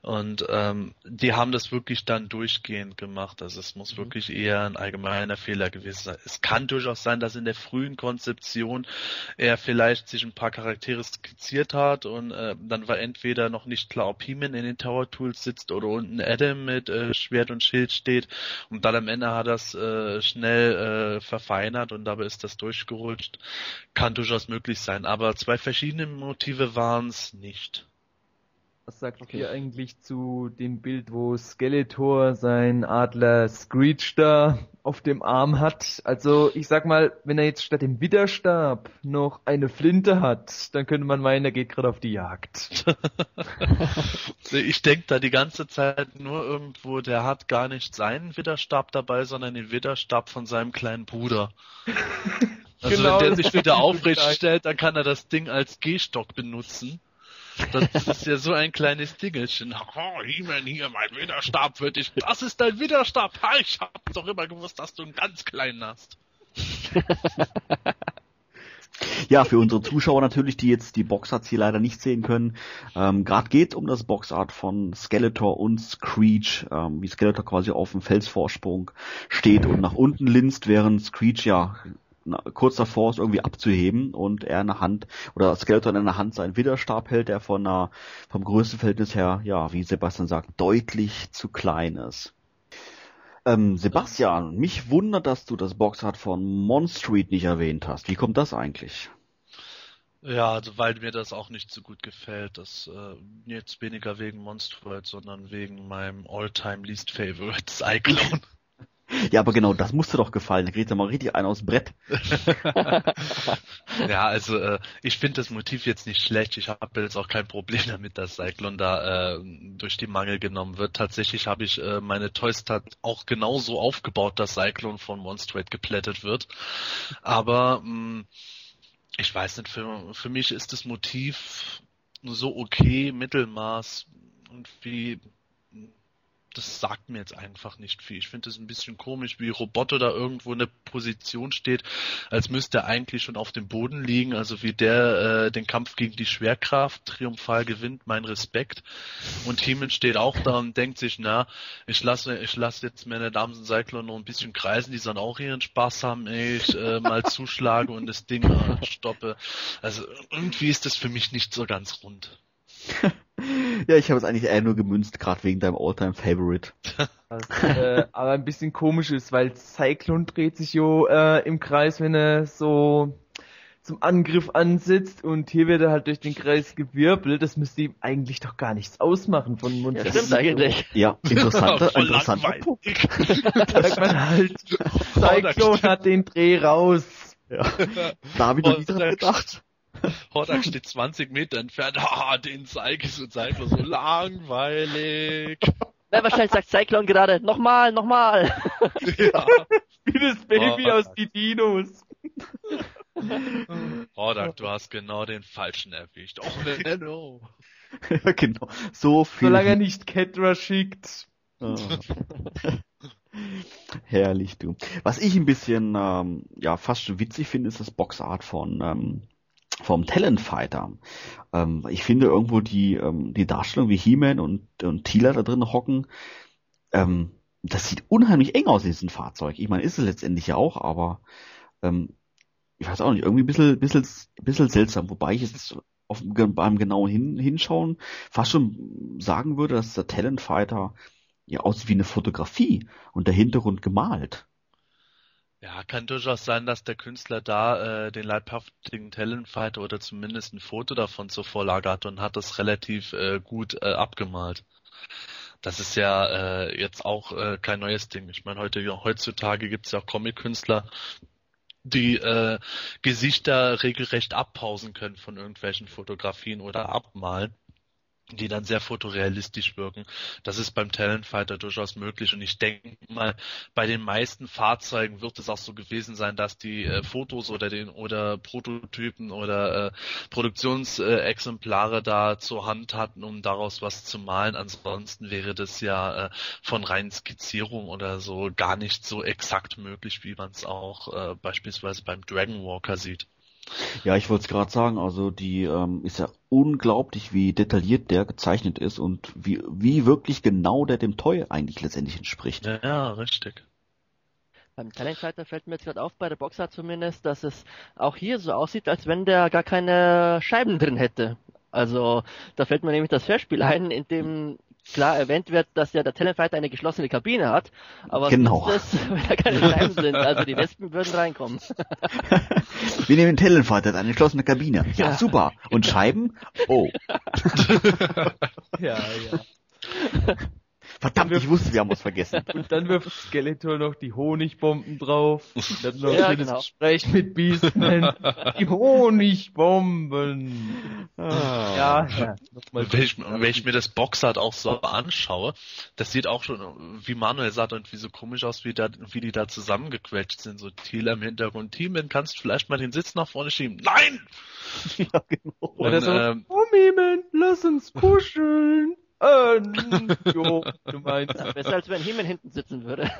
Und ähm, die haben das wirklich dann durchgehend gemacht. Also es muss wirklich eher ein allgemeiner Fehler gewesen sein. Es kann durchaus sein, dass in der frühen Konzeption er vielleicht sich ein paar Charaktere skizziert hat und äh, dann war entweder noch nicht klar, ob He-Man in den Tower Tools sitzt oder unten Adam mit äh, Schwert und Schild steht, und dann am Am Ende hat er es äh, schnell äh, verfeinert und dabei ist das durchgerutscht. Kann durchaus möglich sein, aber zwei verschiedene Motive waren es nicht. Was sagt okay. ihr eigentlich zu dem Bild, wo Skeletor seinen Adler Screech da auf dem Arm hat? Also ich sag mal, wenn er jetzt statt dem Widerstab noch eine Flinte hat, dann könnte man meinen, er geht gerade auf die Jagd. Ich denke da die ganze Zeit nur irgendwo, der hat gar nicht seinen Widerstab dabei, sondern den Widerstab von seinem kleinen Bruder. Also genau, wenn der sich wieder aufrecht stellt, dann kann er das Ding als Gehstock benutzen. Das ist ja so ein kleines Dingelchen. Oh, He-Man, hier, mein Widerstab für dich. Das ist dein Widerstab. Ich hab doch immer gewusst, dass du einen ganz kleinen hast. Ja, für unsere Zuschauer natürlich, die jetzt die Boxarts hier leider nicht sehen können. Ähm, Gerade geht um das Boxart von Skeletor und Screech, ähm, wie Skeletor quasi auf dem Felsvorsprung steht und nach unten linst, während Screech ja kurz davor ist, irgendwie abzuheben und er in der Hand, oder Skeletor in der Hand seinen Widerstab hält, der von einer, vom Größenverhältnis her, ja, wie Sebastian sagt, deutlich zu klein ist. Ähm, Sebastian, mich wundert, dass du das Boxart von Monstreet nicht erwähnt hast. Wie kommt das eigentlich? Ja, also weil mir das auch nicht so gut gefällt. Das äh, jetzt weniger wegen Monstreet, sondern wegen meinem All-Time Least Favorite Sy-Klone. Ja, aber genau, das musste doch gefallen. Da kriegt er mal richtig einen aufs Brett. Ja, also äh, ich finde das Motiv jetzt nicht schlecht. Ich habe jetzt auch kein Problem damit, dass Cyclone da äh, durch die Mangel genommen wird. Tatsächlich habe ich äh, meine Toystat auch genauso aufgebaut, dass Cyclone von Monstreat geplättet wird. Aber mh, ich weiß nicht, für, für mich ist das Motiv so okay, Mittelmaß und wie... Das sagt mir jetzt einfach nicht viel. Ich finde es ein bisschen komisch, wie Roboter da irgendwo in der Position steht, als müsste er eigentlich schon auf dem Boden liegen. Also wie der äh, den Kampf gegen die Schwerkraft triumphal gewinnt, mein Respekt. Und He-Man steht auch da und denkt sich, na, ich lasse ich lass jetzt meine Damen und Cyclone noch ein bisschen kreisen, die sollen auch ihren Spaß haben, ey, ich äh, mal zuschlage und das Ding äh, stoppe. Also irgendwie ist das für mich nicht so ganz rund. Ja, ich habe es eigentlich eher nur gemünzt, gerade wegen deinem All-Time-Favorite. Was äh, aber ein bisschen komisch ist, weil Cyclone dreht sich jo äh, im Kreis, wenn er so zum Angriff ansitzt, und hier wird er halt durch den Kreis gewirbelt. Das müsste ihm eigentlich doch gar nichts ausmachen von Mund. Ja, das stimmt eigentlich. Ja, interessanter, interessanter Punkt. Da sagt man halt, Cyclone hat den Dreh raus. Ja. Da habe ich noch nie dran gedacht. Hordak steht zwanzig Meter entfernt. Ah, den zeige ich und zeige so langweilig. Na, wahrscheinlich sagt Cyclone gerade, nochmal, nochmal. Ja. Wie das Baby oh, aus die Dinos. Hordak, du hast genau den Falschen erwischt. Oh, no. Genau, so viel. Solange er nicht Ketra schickt. Oh. Herrlich, du. Was ich ein bisschen, ähm, ja, fast schon witzig finde, ist das Boxart von, ähm, vom Talonfighter. Ähm, ich finde irgendwo die, ähm, die Darstellung, wie He-Man und, und Teela da drin hocken, ähm, das sieht unheimlich eng aus in diesem Fahrzeug. Ich meine, ist es letztendlich ja auch, aber, ähm, ich weiß auch nicht, irgendwie ein bisschen, bisschen, bisschen seltsam, wobei ich jetzt auf, beim genauen Hin, Hinschauen fast schon sagen würde, dass der Talonfighter ja aussieht wie eine Fotografie und der Hintergrund gemalt. Ja, kann durchaus sein, dass der Künstler da äh, den leibhaftigen Talonfighter oder zumindest ein Foto davon zur Vorlage hat und hat das relativ äh, gut äh, abgemalt. Das ist ja äh, jetzt auch äh, kein neues Ding. Ich meine, heute ja, heutzutage gibt es ja auch Comic-Künstler, die äh, Gesichter regelrecht abpausen können von irgendwelchen Fotografien oder abmalen, die dann sehr fotorealistisch wirken. Das ist beim Talonfighter durchaus möglich und ich denke mal, bei den meisten Fahrzeugen wird es auch so gewesen sein, dass die äh, Fotos oder den oder Prototypen oder äh, Produktionsexemplare da zur Hand hatten, um daraus was zu malen. Ansonsten wäre das ja äh, von reinen Skizzierung oder so gar nicht so exakt möglich, wie man es auch äh, beispielsweise beim Dragon Walker sieht. Ja, ich wollte es gerade sagen, also die ähm, ist ja unglaublich, wie detailliert der gezeichnet ist und wie wie wirklich genau der dem Toy eigentlich letztendlich entspricht. Ja, ja, richtig. Beim Talonfighter fällt mir jetzt gerade auf, bei der Boxer zumindest, dass es auch hier so aussieht, als wenn der gar keine Scheiben drin hätte. Also da fällt mir nämlich das Verspiel ein, in dem klar erwähnt wird, dass ja der Talonfighter eine geschlossene Kabine hat, aber genau. Was ist das, wenn da keine Scheiben sind? Also die Wespen würden reinkommen. Wir nehmen den Talonfighter, eine geschlossene Kabine. Ja, ja, super. Und Scheiben? Oh. Ja, ja. Verdammt, wirft, ich wusste, wir haben was vergessen. Und dann wirft Skeletor noch die Honigbomben drauf. Und dann noch ja, genau. Das Gespräch mit Beastman. Die Honigbomben. Ah. Ja, ja. Wenn, ich, wenn ich mir das Boxart auch so anschaue, das sieht auch schon, wie Manuel sagt, irgendwie so komisch aus, wie, da, wie die da zusammengequetscht sind. So Teela im Hintergrund. He-Man, kannst du vielleicht mal den Sitz nach vorne schieben? Nein! Ja, genau. Und, und, so, ähm, oh, He-Man, lass uns kuscheln. Ähm, jo, du meinst. Ja, besser als wenn He-Man hinten sitzen würde.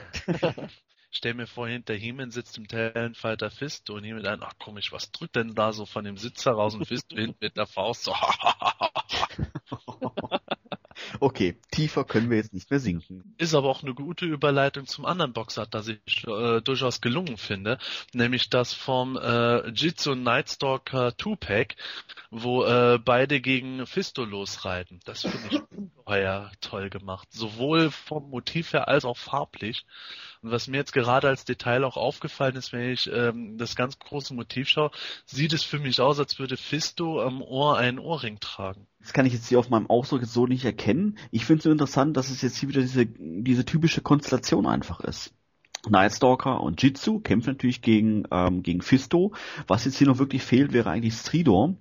Stell mir vor, hinter He-Man sitzt im Talonfighter Fisto und He-Man ein, ach komisch, was drückt denn da so von dem Sitz heraus und Fisto hinten mit der Faust so. Okay, tiefer können wir jetzt nicht mehr sinken. Ist aber auch eine gute Überleitung zum anderen Boxart, das ich äh, durchaus gelungen finde, nämlich das vom äh, Jitsu Nightstalker Two-Pack, wo äh, beide gegen Fisto losreiten. Das finde ich ungeheuer toll gemacht, sowohl vom Motiv her als auch farblich. Und was mir jetzt gerade als Detail auch aufgefallen ist, wenn ich ähm, das ganz große Motiv schaue, sieht es für mich aus, als würde Fisto am Ohr einen Ohrring tragen. Das kann ich jetzt hier auf meinem Ausdruck jetzt so nicht erkennen. Ich finde es so interessant, dass es jetzt hier wieder diese, diese typische Konstellation einfach ist. Nightstalker und Jitsu kämpfen natürlich gegen, ähm, gegen Fisto. Was jetzt hier noch wirklich fehlt, wäre eigentlich Stridor.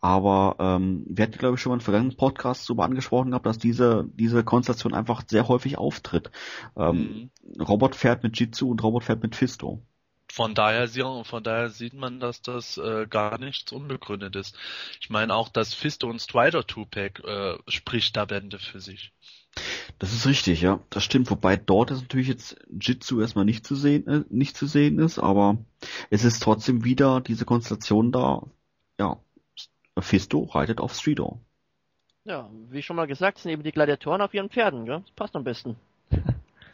Aber ähm, wir hatten, glaube ich, schon mal im vergangenen Podcast darüber angesprochen gehabt, dass diese diese Konstellation einfach sehr häufig auftritt. Ähm, mhm. Robot fährt mit Jitsu und Robot fährt mit Fisto. Von daher, von daher sieht man, dass das äh, gar nichts unbegründet ist. Ich meine auch, dass Fisto und Stridor Two-Pack äh, spricht da Bände für sich. Das ist richtig, ja. Das stimmt. Wobei dort ist natürlich jetzt Jitsu erstmal nicht zu sehen, äh, nicht zu sehen ist, aber es ist trotzdem wieder diese Konstellation da. Ja. Fisto reitet auf Stridor. Ja, wie schon mal gesagt, sind eben die Gladiatoren auf ihren Pferden, gell? Das passt am besten.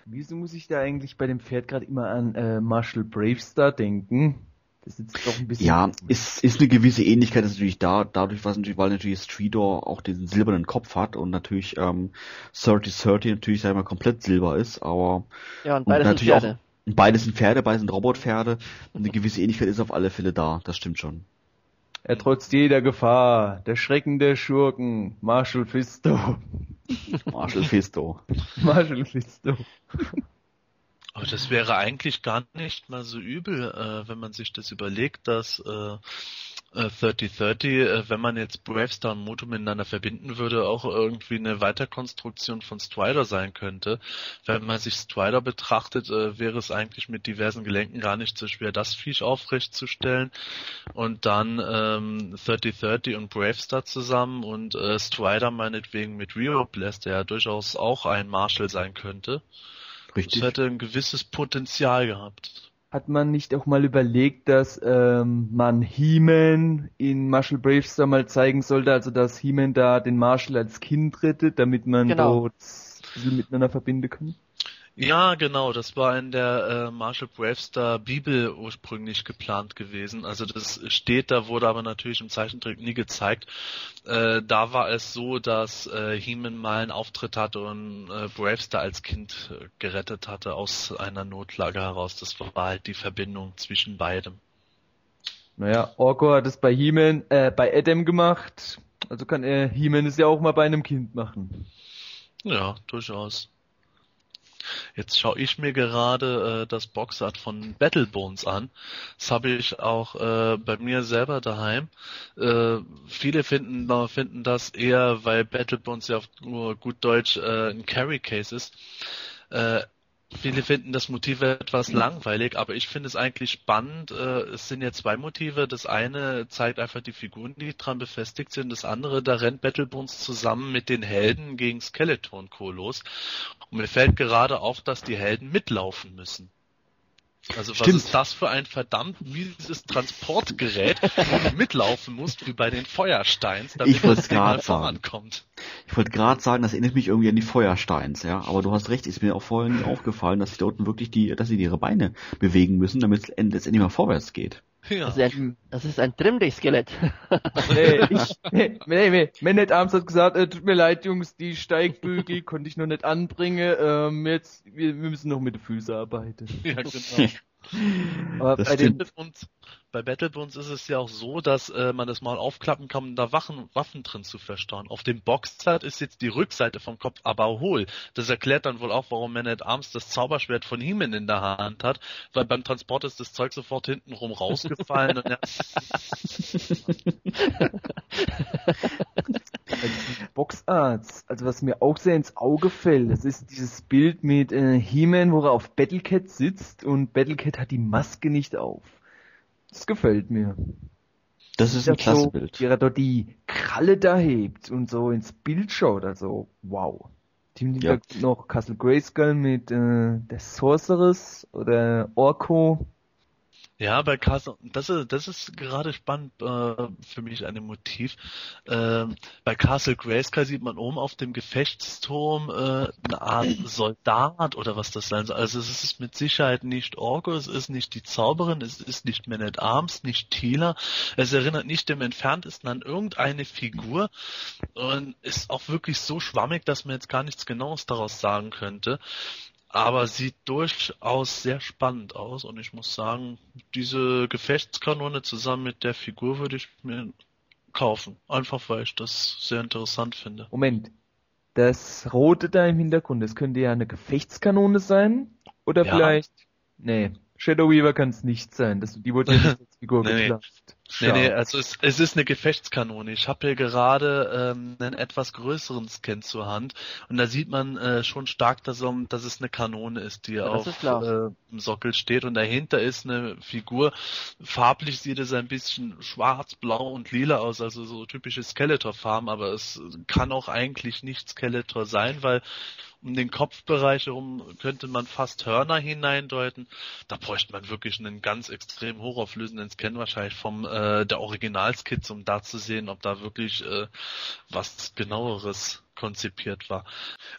Wieso muss ich da eigentlich bei dem Pferd gerade immer an äh, Marshall Bravestar denken? Das ist doch ein bisschen... Ja, ist, ist eine gewisse Ähnlichkeit ist natürlich da, dadurch, was natürlich, weil natürlich Stridor auch diesen silbernen Kopf hat und natürlich ähm, thirty thirty natürlich, sag ich mal, komplett silber ist, aber... Ja, und beides und sind Pferde. Auch, beides sind Pferde, beides sind Robotpferde. Eine gewisse Ähnlichkeit ist auf alle Fälle da, das stimmt schon. Er trotzt jeder Gefahr, der Schrecken der Schurken, Marshall Fisto. Marshall Fisto. Marshall Fisto. Aber das wäre eigentlich gar nicht mal so übel, äh, wenn man sich das überlegt, dass äh, thirty thirty, wenn man jetzt Bravestar und Moto miteinander verbinden würde, auch irgendwie eine Weiterkonstruktion von Stridor sein könnte. Wenn man sich Stridor betrachtet, wäre es eigentlich mit diversen Gelenken gar nicht so schwer, das Viech aufrechtzustellen. Und dann ähm, thirty thirty und Bravestar zusammen und äh, Stridor meinetwegen mit Reroblast, der ja durchaus auch ein Marshal sein könnte. Richtig. Das hätte ein gewisses Potenzial gehabt. Hat man nicht auch mal überlegt, dass ähm, man He-Man in Marshall Bravestar mal zeigen sollte, also dass He-Man da den Marshall als Kind rettet, damit man genau. dort ein bisschen miteinander verbinden kann? Ja, genau, das war in der äh, Marshall Bravestar Bibel ursprünglich geplant gewesen. Also das steht da, wurde aber natürlich im Zeichentrick nie gezeigt. Äh, da war es so, dass äh, He-Man mal einen Auftritt hatte und äh, Bravestar als Kind äh, gerettet hatte aus einer Notlage heraus. Das war halt die Verbindung zwischen beidem. Naja, Orko hat es bei He-Man, äh, bei Adam gemacht. Also kann er He-Man es ja auch mal bei einem Kind machen. Ja, durchaus. Jetzt schaue ich mir gerade äh, das Boxart von Battle Bones an. Das habe ich auch äh, bei mir selber daheim. Äh, viele finden, finden das eher, weil Battle Bones ja auf nur gut Deutsch äh, ein Carry Case ist. Äh, Viele finden das Motiv etwas langweilig, aber ich finde es eigentlich spannend. Es sind ja zwei Motive. Das eine zeigt einfach die Figuren, die dran befestigt sind. Das andere, da rennt Battle Bones zusammen mit den Helden gegen Skeletor und Co. los. Und mir fällt gerade auf, dass die Helden mitlaufen müssen. Also Stimmt. was ist das für ein verdammt mieses Transportgerät, wo du mitlaufen musst, wie bei den Feuersteins, damit ich das Ding vorankommt. Ich wollte gerade sagen, das erinnert mich irgendwie an die Feuersteins, ja. Aber du hast recht, ist mir auch vorhin aufgefallen, dass die da unten wirklich die, dass sie ihre Beine bewegen müssen, damit es letztendlich mal vorwärts geht. Ja. Das ist ein, das ist ein Trimdich-Skelett. nee, ich, nee, nee, nee. Man hat abends hat gesagt, äh, tut mir leid, Jungs, die Steigbügel konnte ich noch nicht anbringen, ähm, jetzt, wir, wir müssen noch mit den Füßen arbeiten. Ja, genau. Aber bei, den, bei Battle Bones ist es ja auch so, dass äh, man das mal aufklappen kann, um da Waffen, Waffen drin zu verstauen. Auf dem Boxart ist jetzt die Rückseite vom Kopf aber hohl. Das erklärt dann wohl auch, warum Man at Arms das Zauberschwert von He-Man in der Hand hat, weil beim Transport ist das Zeug sofort hintenrum rausgefallen. und ja. Also Boxarts, also was mir auch sehr ins Auge fällt, das ist dieses Bild mit äh, He-Man, wo er auf Battlecat sitzt und Battlecat hat die Maske nicht auf. Das gefällt mir. Das ist ein klasse Bild. Wie er dort die Kralle da hebt und so ins Bild schaut, also wow. Team ja. noch Castle Grayskull mit äh, der Sorceress oder Orko. Ja, bei Castle, das ist, das ist gerade spannend äh, für mich an dem Motiv. Äh, bei Castle Grayskull sieht man oben auf dem Gefechtsturm äh, eine Art Soldat oder was das sein soll. Also es ist mit Sicherheit nicht Orko, es ist nicht die Zauberin, es ist nicht Man at Arms, nicht Teela. Es erinnert nicht dem Entferntesten an irgendeine Figur und ist auch wirklich so schwammig, dass man jetzt gar nichts Genaues daraus sagen könnte. Aber sieht durchaus sehr spannend aus und ich muss sagen, diese Gefechtskanone zusammen mit der Figur würde ich mir kaufen. Einfach weil ich das sehr interessant finde. Moment, das Rote da im Hintergrund, das könnte ja eine Gefechtskanone sein? Oder ja. vielleicht... Nee, Shadow Weaver kann es nicht sein, das, die wurde ja nicht als Figur nee, geklacht. Nee, nee, also es, es ist eine Gefechtskanone. Ich habe hier gerade ähm, einen etwas größeren Scan zur Hand und da sieht man äh, schon stark, dass, um, dass es eine Kanone ist, die ja, auf dem äh, Sockel steht und dahinter ist eine Figur. Farblich sieht es ein bisschen schwarz, blau und lila aus, also so typische Skeletor-Farben, aber es kann auch eigentlich nicht Skeletor sein, weil um den Kopfbereich herum könnte man fast Hörner hineindeuten. Da bräuchte man wirklich einen ganz extrem hochauflösenden Scan wahrscheinlich vom äh, der Originalskizze, um da zu sehen, ob da wirklich äh, was genaueres konzipiert war.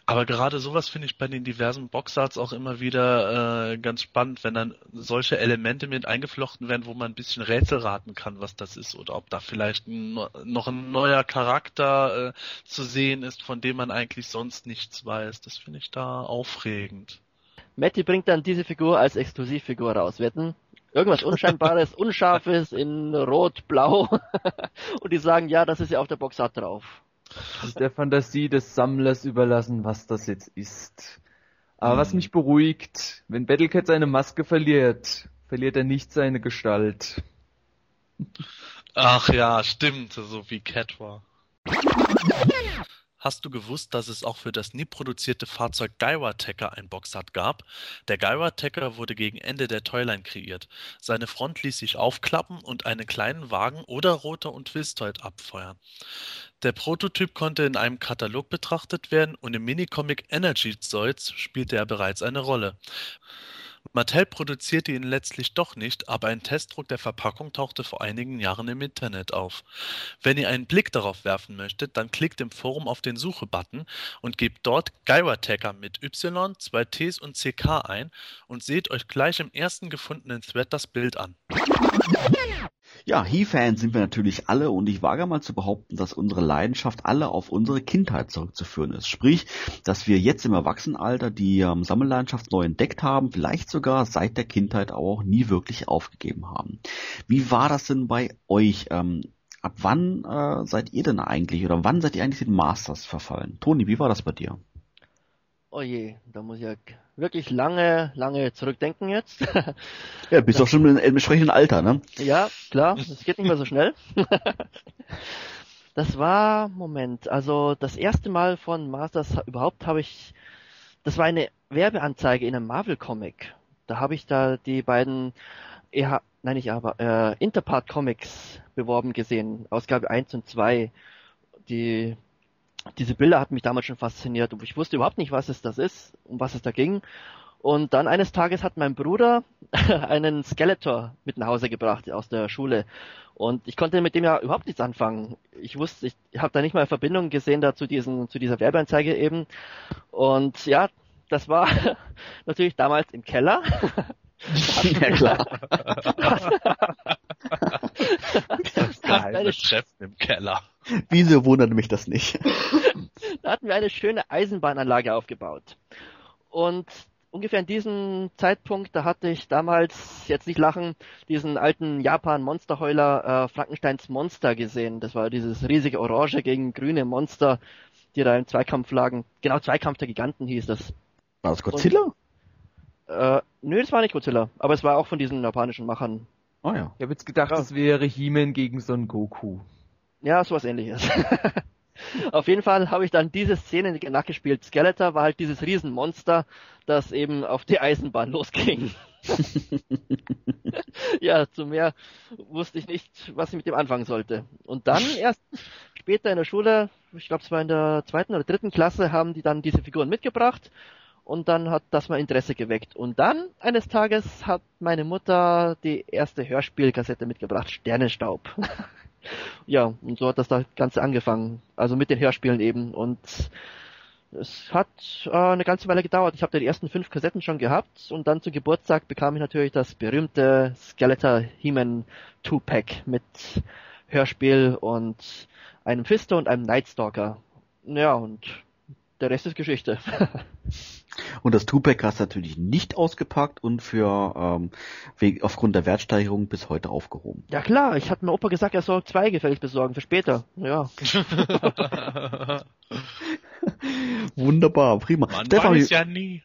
Aber gerade sowas finde ich bei den diversen Boxarts auch immer wieder äh, ganz spannend, wenn dann solche Elemente mit eingeflochten werden, wo man ein bisschen Rätsel raten kann, was das ist oder ob da vielleicht ein, noch ein neuer Charakter äh, zu sehen ist, von dem man eigentlich sonst nichts weiß. Das finde ich da aufregend. Matti bringt dann diese Figur als Exklusivfigur raus. Wetten? Irgendwas Unscheinbares, Unscharfes in Rot, Blau und die sagen, ja, das ist ja auf der Boxart drauf. Das ist der Fantasie des Sammlers überlassen, was das jetzt ist. Aber mhm. was mich beruhigt, wenn Battlecat seine Maske verliert, verliert er nicht seine Gestalt. Ach ja, stimmt, so wie Cat war. Hast du gewusst, dass es auch für das nie produzierte Fahrzeug Gyro-Attacker ein Boxart gab? Der Gyro-Attacker wurde gegen Ende der Toyline kreiert. Seine Front ließ sich aufklappen und einen kleinen Wagen oder Rotor und Twistoid abfeuern. Der Prototyp konnte in einem Katalog betrachtet werden und im Minicomic Energy Zoids spielte er bereits eine Rolle. Mattel produzierte ihn letztlich doch nicht, aber ein Testdruck der Verpackung tauchte vor einigen Jahren im Internet auf. Wenn ihr einen Blick darauf werfen möchtet, dann klickt im Forum auf den Suche-Button und gebt dort Gyro-Attacker mit Y, zwei Ts und C K ein und seht euch gleich im ersten gefundenen Thread das Bild an. Ja, He-Fans sind wir natürlich alle und ich wage mal zu behaupten, dass unsere Leidenschaft alle auf unsere Kindheit zurückzuführen ist. Sprich, dass wir jetzt im Erwachsenenalter die ähm, Sammelleidenschaft neu entdeckt haben, vielleicht sogar seit der Kindheit auch nie wirklich aufgegeben haben. Wie war das denn bei euch? Ähm, ab wann äh, seid ihr denn eigentlich oder wann seid ihr eigentlich den Masters verfallen? Toni, wie war das bei dir? Oh je, da muss ich ja wirklich lange, lange zurückdenken jetzt. Ja, bist doch schon im entsprechenden Alter, ne? Ja, klar, das geht nicht mehr so schnell. Das war, Moment, also das erste Mal von Masters überhaupt habe ich, das war eine Werbeanzeige in einem Marvel-Comic. Da habe ich da die beiden, E H, nein nicht aber, äh, Interpart-Comics beworben gesehen, Ausgabe eins und zwei, die... Diese Bilder hatten mich damals schon fasziniert und ich wusste überhaupt nicht, was es das ist, um was es da ging. Und dann eines Tages hat mein Bruder einen Skeletor mit nach Hause gebracht aus der Schule und ich konnte mit dem ja überhaupt nichts anfangen. Ich wusste, ich habe da nicht mal Verbindung gesehen da zu, diesen, zu dieser Werbeanzeige eben. Und ja, das war natürlich damals im Keller. Ja klar. Geheime Treffen im Keller. Wieso wundert mich das nicht? Da hatten wir eine schöne Eisenbahnanlage aufgebaut. Und ungefähr in diesem Zeitpunkt, da hatte ich damals, jetzt nicht lachen, diesen alten Japan-Monsterheuler äh, Frankensteins Monster gesehen. Das war dieses riesige orange gegen grüne Monster, die da im Zweikampf lagen. Genau, Zweikampf der Giganten hieß das. War das Godzilla? Und, äh, nö, das war nicht Godzilla. Aber es war auch von diesen japanischen Machern. Oh ja. Ich habe jetzt gedacht, ja, es wäre He-Man gegen Son Goku. Ja, sowas Ähnliches. Auf jeden Fall habe ich dann diese Szene nachgespielt. Skeletor war halt dieses Riesenmonster, das eben auf die Eisenbahn losging. Ja, zu mehr wusste ich nicht, was ich mit dem anfangen sollte. Und dann erst später in der Schule, ich glaube es war in der zweiten oder dritten Klasse, haben die dann diese Figuren mitgebracht. Und dann hat das mal Interesse geweckt. Und dann, eines Tages, hat meine Mutter die erste Hörspielkassette mitgebracht, Sternenstaub. Ja, und so hat das Ganze angefangen. Also mit den Hörspielen eben. Und es hat äh, eine ganze Weile gedauert. Ich habe die ersten fünf Kassetten schon gehabt. Und dann zu Geburtstag bekam ich natürlich das berühmte Skeletor He-Man Two-Pack mit Hörspiel und einem Fisto und einem Nightstalker. Ja, und der Rest ist Geschichte. Und das Two-Pack hast du natürlich nicht ausgepackt und für ähm, wegen, aufgrund der Wertsteigerung bis heute aufgehoben. Ja klar, ich hatte mir Opa gesagt, er soll zwei gefällig besorgen für später. Ja. Wunderbar, prima. Man Stefan, weiß ja nie.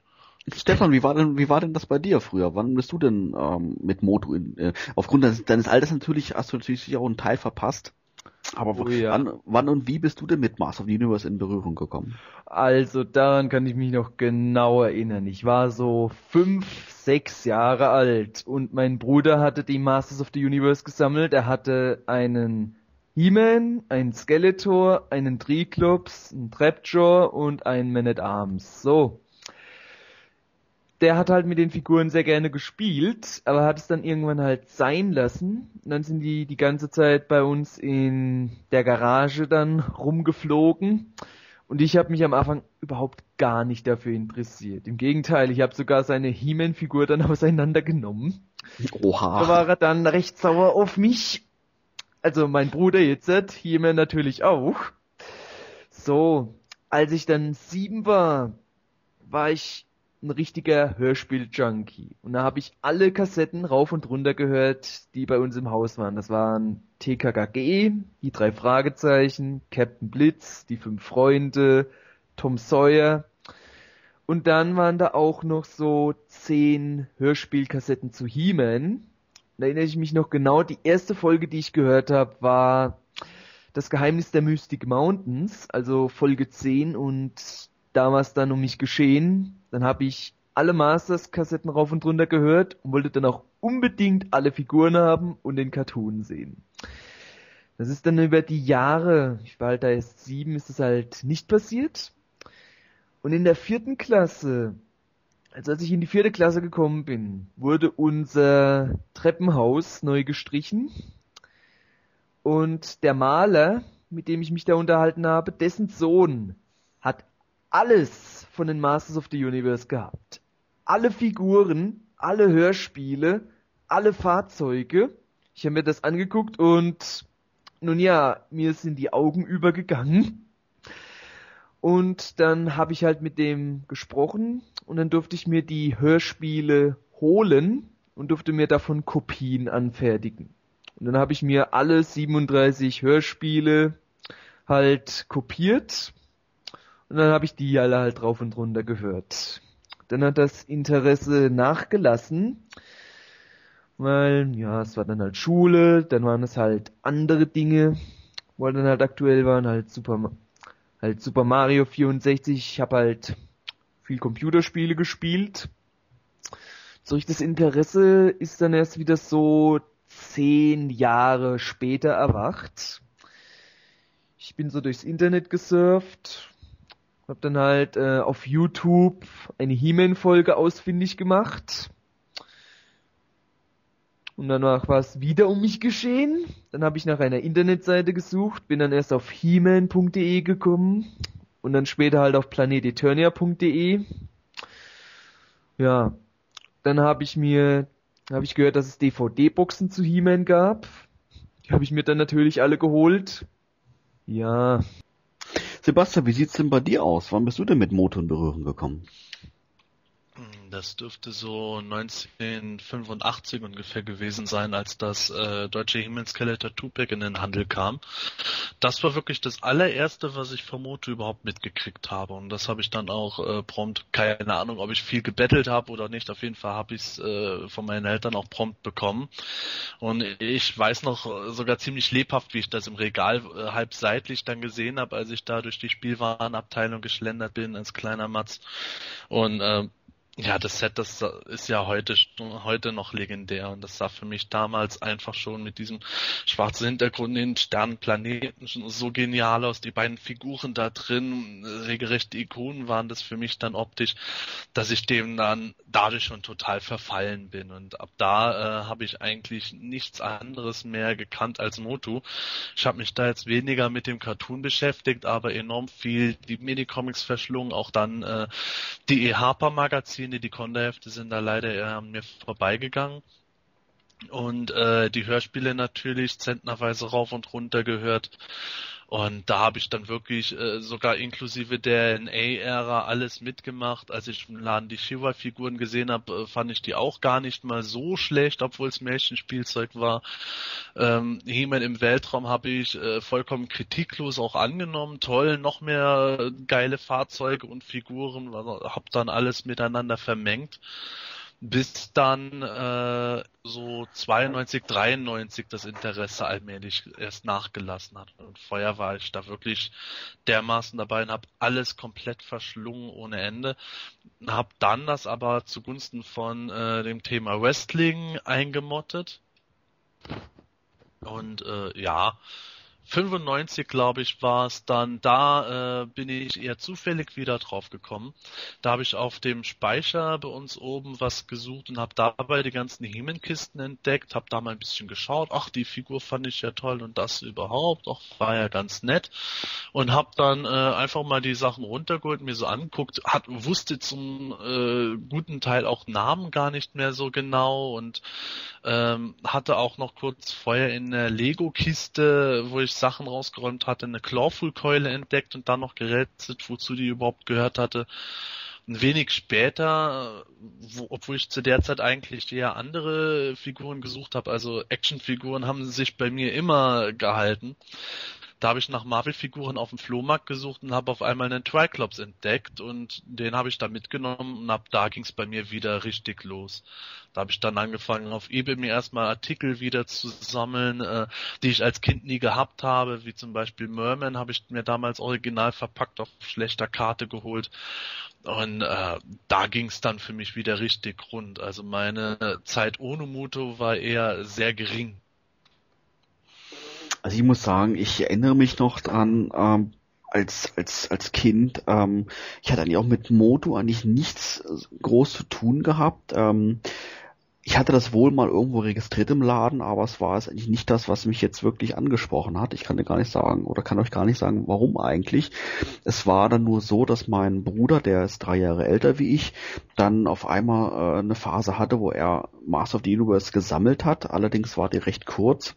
Stefan, wie war denn, wie war denn das bei dir früher? Wann bist du denn ähm, mit Moto? In, äh, aufgrund deines, deines Alters natürlich hast du natürlich auch einen Teil verpasst. Aber oh, ja. wann, wann und wie bist du denn mit Master of the Universe in Berührung gekommen? Also daran kann ich mich noch genau erinnern. Ich war so fünf, sechs Jahre alt und mein Bruder hatte die Masters of the Universe gesammelt. Er hatte einen He-Man, einen Skeletor, einen Triclops, einen Trapjaw und einen Man-at-Arms. So. Der hat halt mit den Figuren sehr gerne gespielt, aber hat es dann irgendwann halt sein lassen. Und dann sind die die ganze Zeit bei uns in der Garage dann rumgeflogen. Und ich habe mich am Anfang überhaupt gar nicht dafür interessiert. Im Gegenteil, ich habe sogar seine He-Man-Figur dann auseinandergenommen. Oha. Da war er dann recht sauer auf mich. Also mein Bruder jetzt, He-Man natürlich auch. So, als ich dann sieben war, war ich ein richtiger Hörspiel-Junkie. Und da habe ich alle Kassetten rauf und runter gehört, die bei uns im Haus waren. Das waren T K K G, die drei Fragezeichen, Captain Blitz, die fünf Freunde, Tom Sawyer. Und dann waren da auch noch so zehn Hörspielkassetten zu He-Man. da erinnere ich mich noch genau, die erste Folge, die ich gehört habe, war das Geheimnis der Mystic Mountains, also Folge zehn, und da war es dann um mich geschehen. Dann habe ich alle Masters-Kassetten rauf und runter gehört und wollte dann auch unbedingt alle Figuren haben und den Cartoon sehen. Das ist dann über die Jahre, ich war halt da erst sieben, ist es halt nicht passiert. Und in der vierten Klasse, also als ich in die vierte Klasse gekommen bin, wurde unser Treppenhaus neu gestrichen. Und der Maler, mit dem ich mich da unterhalten habe, dessen Sohn hat alles von den Masters of the Universe gehabt. Alle Figuren, alle Hörspiele, alle Fahrzeuge. Ich habe mir das angeguckt und nun ja, mir sind die Augen übergegangen. Und dann habe ich halt mit dem gesprochen und dann durfte ich mir die Hörspiele holen und durfte mir davon Kopien anfertigen. Und dann habe ich mir alle siebenunddreißig Hörspiele halt kopiert und dann habe ich die alle halt drauf und runter gehört. Dann hat das Interesse nachgelassen. Weil, ja, es war dann halt Schule, dann waren es halt andere Dinge, wo dann halt aktuell waren, halt Super, halt Super Mario vierundsechzig. Ich habe halt viel Computerspiele gespielt. Solch das Interesse ist dann erst wieder so zehn Jahre später erwacht. Ich bin so durchs Internet gesurft, habe dann halt äh, auf YouTube eine He-Man-Folge ausfindig gemacht. Und danach war es wieder um mich geschehen. Dann habe ich nach einer Internetseite gesucht, bin dann erst auf he man punkt de gekommen und dann später halt auf planet eternia punkt de. Ja, dann habe ich mir, habe ich gehört, dass es D V D-Boxen zu He-Man gab. Die habe ich mir dann natürlich alle geholt. Ja. Sebastian, wie sieht's denn bei dir aus? Wann bist du denn mit Motor in Berührung gekommen? Das dürfte so neunzehnhundertfünfundachtzig ungefähr gewesen sein, als das äh, deutsche He-Man Skeletor Two-Pack in den Handel kam. Das war wirklich das allererste, was ich vermute überhaupt mitgekriegt habe. Und das habe ich dann auch äh, prompt, keine Ahnung, ob ich viel gebettelt habe oder nicht. Auf jeden Fall habe ich es äh, von meinen Eltern auch prompt bekommen. Und ich weiß noch sogar ziemlich lebhaft, wie ich das im Regal äh, halb seitlich dann gesehen habe, als ich da durch die Spielwarenabteilung geschlendert bin als kleiner Matz. Und äh, ja, das Set, das ist ja heute heute noch legendär und das sah für mich damals einfach schon mit diesem schwarzen Hintergrund, den Sternenplaneten, schon so genial aus. Die beiden Figuren da drin, regelrechte Ikonen waren das für mich dann optisch, dass ich dem dann dadurch schon total verfallen bin. Und ab da äh, habe ich eigentlich nichts anderes mehr gekannt als Motu. Ich habe mich da jetzt weniger mit dem Cartoon beschäftigt, aber enorm viel die Minicomics verschlungen, auch dann äh, die E-Harper-Magazine. Die Konterhefte sind da leider eher an mir vorbeigegangen. Und äh, die Hörspiele natürlich zentnerweise rauf und runter gehört. Und da habe ich dann wirklich äh, sogar inklusive der N A-Ära alles mitgemacht. Als ich im Laden die Shiva-Figuren gesehen habe, äh, fand ich die auch gar nicht mal so schlecht, obwohl es Märchenspielzeug war. Ähm, He-Man im Weltraum habe ich äh, vollkommen kritiklos auch angenommen. Toll, noch mehr äh, geile Fahrzeuge und Figuren. Also, habe dann alles miteinander vermengt. Bis dann äh, so zweiundneunzig, dreiundneunzig das Interesse allmählich erst nachgelassen hat. Und vorher war ich da wirklich dermaßen dabei und habe alles komplett verschlungen ohne Ende. Habe dann das aber zugunsten von äh, dem Thema Wrestling eingemottet. Und äh, ja... fünfundneunzig, glaube ich, war es dann, da äh, bin ich eher zufällig wieder drauf gekommen. Da habe ich auf dem Speicher bei uns oben was gesucht und habe dabei die ganzen He-Man-Kisten entdeckt, habe da mal ein bisschen geschaut, ach, die Figur fand ich ja toll und das überhaupt, ach, war ja ganz nett. Und habe dann äh, einfach mal die Sachen runtergeholt, mir so angeguckt, hat, wusste zum äh, guten Teil auch Namen gar nicht mehr so genau und ähm, hatte auch noch kurz vorher in der Lego-Kiste, wo ich Sachen rausgeräumt hatte, eine Clawful-Keule entdeckt und dann noch gerätselt, wozu die überhaupt gehört hatte. ein wenig später, wo, obwohl ich zu der Zeit eigentlich eher andere Figuren gesucht habe, also Actionfiguren haben sich bei mir immer gehalten. Da habe ich nach Marvel-Figuren auf dem Flohmarkt gesucht und habe auf einmal einen Triclops entdeckt und den habe ich dann mitgenommen und ab da ging es bei mir wieder richtig los. Da habe ich dann angefangen, auf eBay mir erstmal Artikel wieder zu sammeln, äh, die ich als Kind nie gehabt habe, wie zum Beispiel Merman habe ich mir damals original verpackt auf schlechter Karte geholt. Und äh, da ging es dann für mich wieder richtig rund. Also meine Zeit ohne Muto war eher sehr gering. Also ich muss sagen, ich erinnere mich noch dran, ähm, als als als Kind, ähm, ich hatte eigentlich auch mit Moto eigentlich nichts groß zu tun gehabt. Ähm, ich hatte das wohl mal irgendwo registriert im Laden, aber es war es eigentlich nicht das, was mich jetzt wirklich angesprochen hat. Ich kann dir gar nicht sagen oder kann euch gar nicht sagen, warum eigentlich. Es war dann nur so, dass mein Bruder, der ist drei Jahre älter wie ich, dann auf einmal äh, eine Phase hatte, wo er Master of the Universe gesammelt hat. Allerdings war die recht kurz.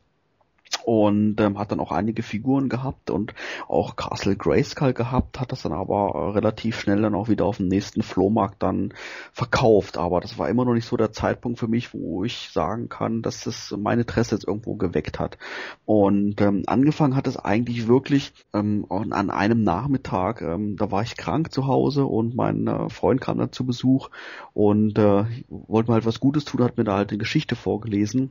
Und ähm, hat dann auch einige Figuren gehabt und auch Castle Grayskull gehabt, hat das dann aber äh, relativ schnell dann auch wieder auf dem nächsten Flohmarkt dann verkauft. Aber das war immer noch nicht so der Zeitpunkt für mich, wo ich sagen kann, dass das mein Interesse jetzt irgendwo geweckt hat. Und ähm, angefangen hat es eigentlich wirklich ähm, an einem Nachmittag, ähm, da war ich krank zu Hause und mein äh, Freund kam dann zu Besuch und äh, wollte mir halt was Gutes tun, hat mir da halt eine Geschichte vorgelesen.